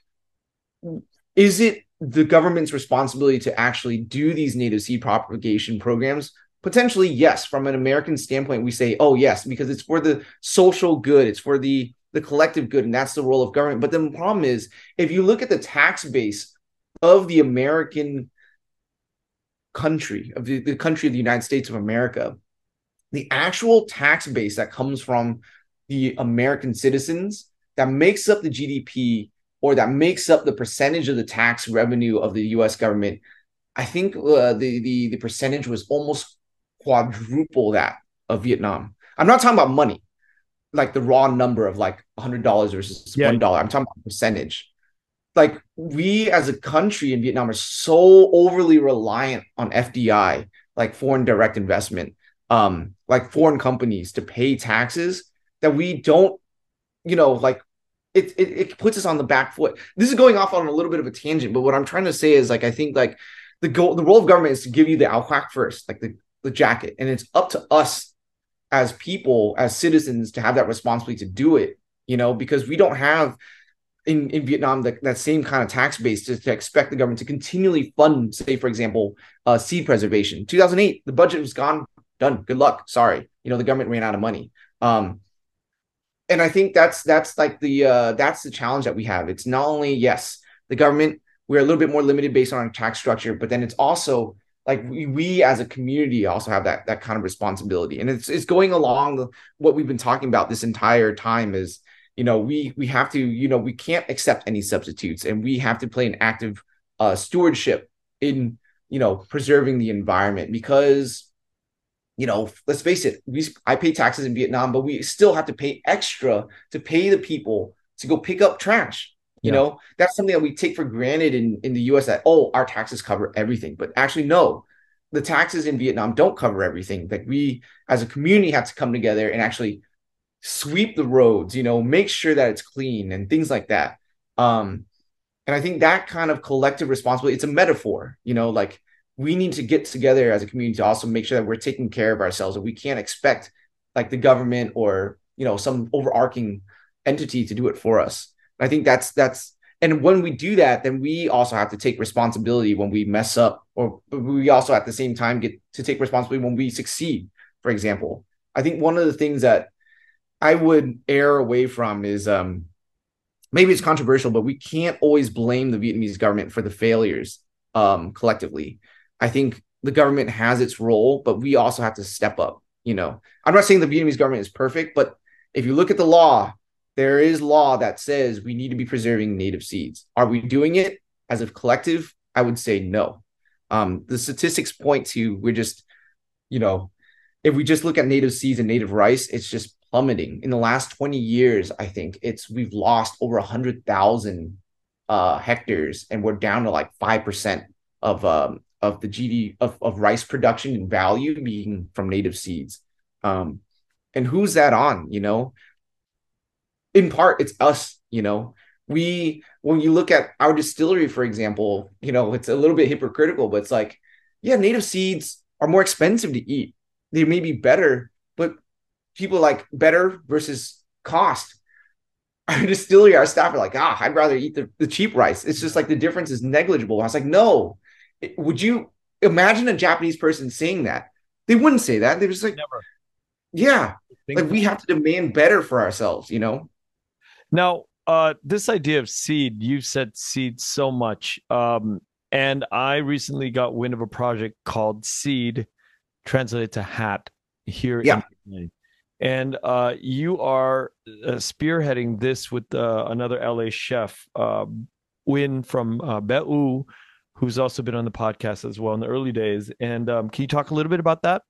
is it the government's responsibility to actually do these native seed propagation programs? Potentially, yes. From an American standpoint, we say, oh, yes, because it's for the social good. It's for the collective good. And that's the role of government. But the problem is, if you look at the tax base of the American country, of the country of the United States of America, the actual tax base that comes from the American citizens, that makes up the GDP, or that makes up the percentage of the tax revenue of the U.S. government, I think the percentage was almost quadruple that of Vietnam. I'm not talking about money, like the raw number of like $100 versus $1. Yeah. I'm talking about percentage. Like, we as a country in Vietnam are so overly reliant on FDI, like foreign direct investment, like foreign companies to pay taxes, that we don't, you know, like, it puts us on the back foot. This is going off on a little bit of a tangent, but what I'm trying to say is, like, I think, like, the role of government is to give you the áo khoác first, like the jacket. And it's up to us as people, as citizens, to have that responsibility to do it, you know, because we don't have in Vietnam that same kind of tax base to expect the government to continually fund, say, for example, seed preservation. 2008, the budget was gone, done, good luck, sorry. You know, the government ran out of money. And I think that's like that's the challenge that we have. It's not only, yes, the government, we're a little bit more limited based on our tax structure, but then it's also like we as a community also have that kind of responsibility. And it's going along what we've been talking about this entire time is, you know, we have to, you know, we can't accept any substitutes, and we have to play an active stewardship in, you know, preserving the environment, because, you know, let's face it, I pay taxes in Vietnam, but we still have to pay extra to pay the people to go pick up trash. You know, that's something that we take for granted in the US, that, oh, our taxes cover everything. But actually, no, the taxes in Vietnam don't cover everything. Like, we as a community have to come together and actually sweep the roads, you know, make sure that it's clean and things like that. And I think that kind of collective responsibility, it's a metaphor, you know, like, we need to get together as a community to also make sure that we're taking care of ourselves, and we can't expect like the government or, you know, some overarching entity to do it for us. I think that's, and when we do that, then we also have to take responsibility when we mess up, or we also at the same time get to take responsibility when we succeed. For example, I think one of the things that I would err away from is, maybe it's controversial, but we can't always blame the Vietnamese government for the failures collectively. I think the government has its role, but we also have to step up, you know. I'm not saying the Vietnamese government is perfect, but If you look at the law, there is law that says we need to be preserving native seeds. Are we doing it as a collective? I would say no. The statistics point to we're just, you know, if we just look at native seeds and native rice, it's just plummeting. In the last 20 years, I think we've lost over 100,000 hectares, and we're down to like 5% of the GD of rice production and value being from native seeds. And who's that on, you know? In part, it's us, you know. When you look at our distillery, for example, you know, it's a little bit hypocritical, but it's like, yeah, native seeds are more expensive to eat. They may be better, but people like better versus cost. Our distillery, our staff are like, I'd rather eat the cheap rice. It's just like the difference is negligible. I was like, no. Would you imagine a Japanese person saying that? They wouldn't say that. They're just like, never. Yeah. Like we have to demand better for ourselves, you know? Now, this idea of seed, you've said seed so much. And I recently got wind of a project called Seed, translated to HAT here. Yeah. In and you are spearheading this with another LA chef, Win from Be'u, who's also been on the podcast as well in the early days. And can you talk a little bit about that?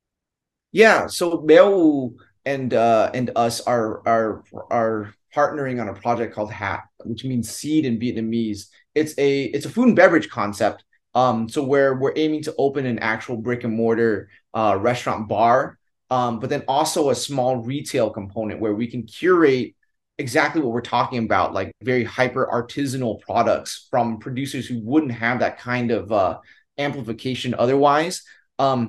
Yeah. So Be'u and us are partnering on a project called HAT, which means seed in Vietnamese. It's a food and beverage concept. So where we're aiming to open an actual brick and mortar restaurant bar, but then also a small retail component where we can curate exactly what we're talking about, like very hyper artisanal products from producers who wouldn't have that kind of amplification otherwise. But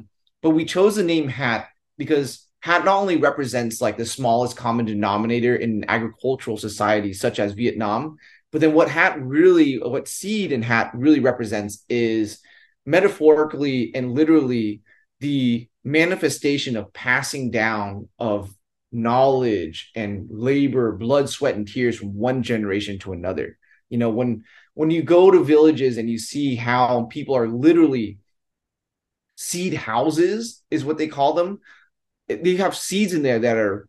we chose the name HAT because HAT not only represents like the smallest common denominator in agricultural societies such as Vietnam, but then what seed in HAT really represents is metaphorically and literally the manifestation of passing down of knowledge and labor, blood, sweat, and tears from one generation to another. You know, when you go to villages and you see how people are literally seed houses is what they call them. They have seeds in there that are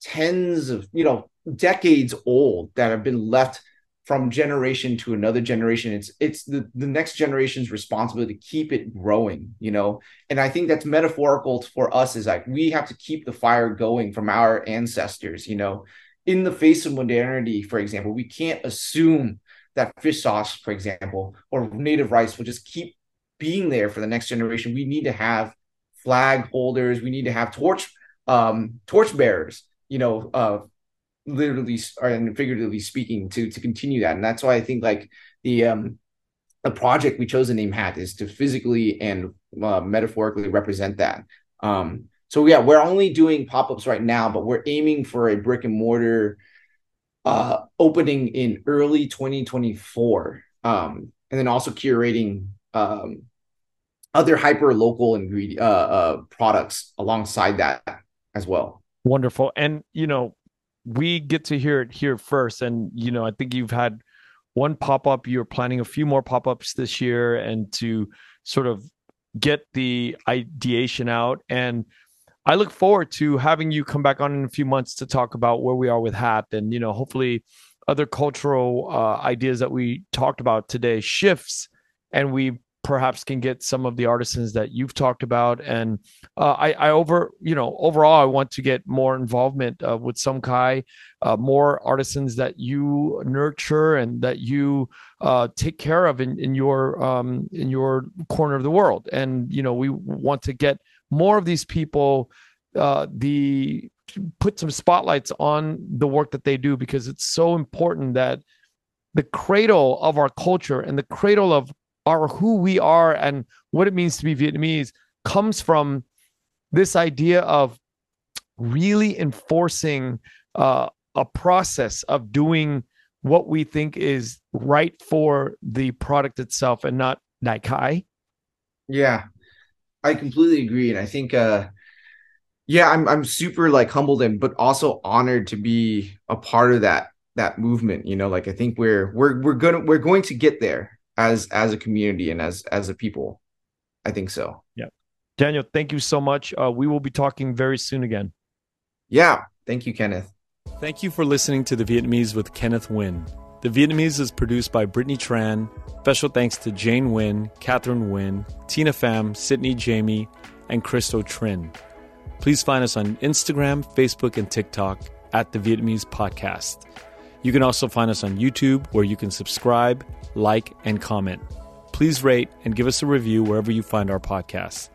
tens of, you know, decades old that have been left from generation to another generation. It's the next generation's responsibility to keep it growing, you know? And I think that's metaphorical for us, is like, we have to keep the fire going from our ancestors, you know, in the face of modernity. For example, we can't assume that fish sauce, for example, or native rice will just keep being there for the next generation. We need to have flag holders. We need to have torch bearers, you know, literally and figuratively speaking, to continue that. And that's why I think like the project we chose the name HAT is to physically and metaphorically represent that. So yeah, we're only doing pop-ups right now, but we're aiming for a brick and mortar opening in early 2024, and then also curating other hyper local ingredient products alongside that as well. Wonderful. And you know, we get to hear it here first. And, you know, I think you've had one pop-up, you're planning a few more pop-ups this year, and to sort of get the ideation out. And I look forward to having you come back on in a few months to talk about where we are with HAT, and, you know, hopefully other cultural ideas that we talked about today shifts, and we perhaps can get some of the artisans that you've talked about. And overall, I want to get more involvement with Song Cai, more artisans that you nurture and that you take care of in your corner of the world. And, you know, we want to get more of these people, put some spotlights on the work that they do, because it's so important that the cradle of our culture and the cradle of are who we are and what it means to be Vietnamese comes from this idea of really enforcing a process of doing what we think is right for the product itself and not Nai Kai. Yeah, I completely agree. And I think, I'm super like humbled and, but also honored to be a part of that movement. You know, like I think we're going to get there. As a community and as a people, I think so. Yeah, Daniel, thank you so much. We will be talking very soon again. Yeah, thank you, Kenneth. Thank you for listening to The Vietnamese with Kenneth Nguyen. The Vietnamese is produced by Brittany Tran. Special thanks to Jane Nguyen, Catherine Nguyen, Tina Pham, Sydney Jamie, and Christo Trin. Please find us on Instagram, Facebook, and TikTok at The Vietnamese Podcast. You can also find us on YouTube, where you can subscribe, like, and comment. Please rate and give us a review wherever you find our podcast.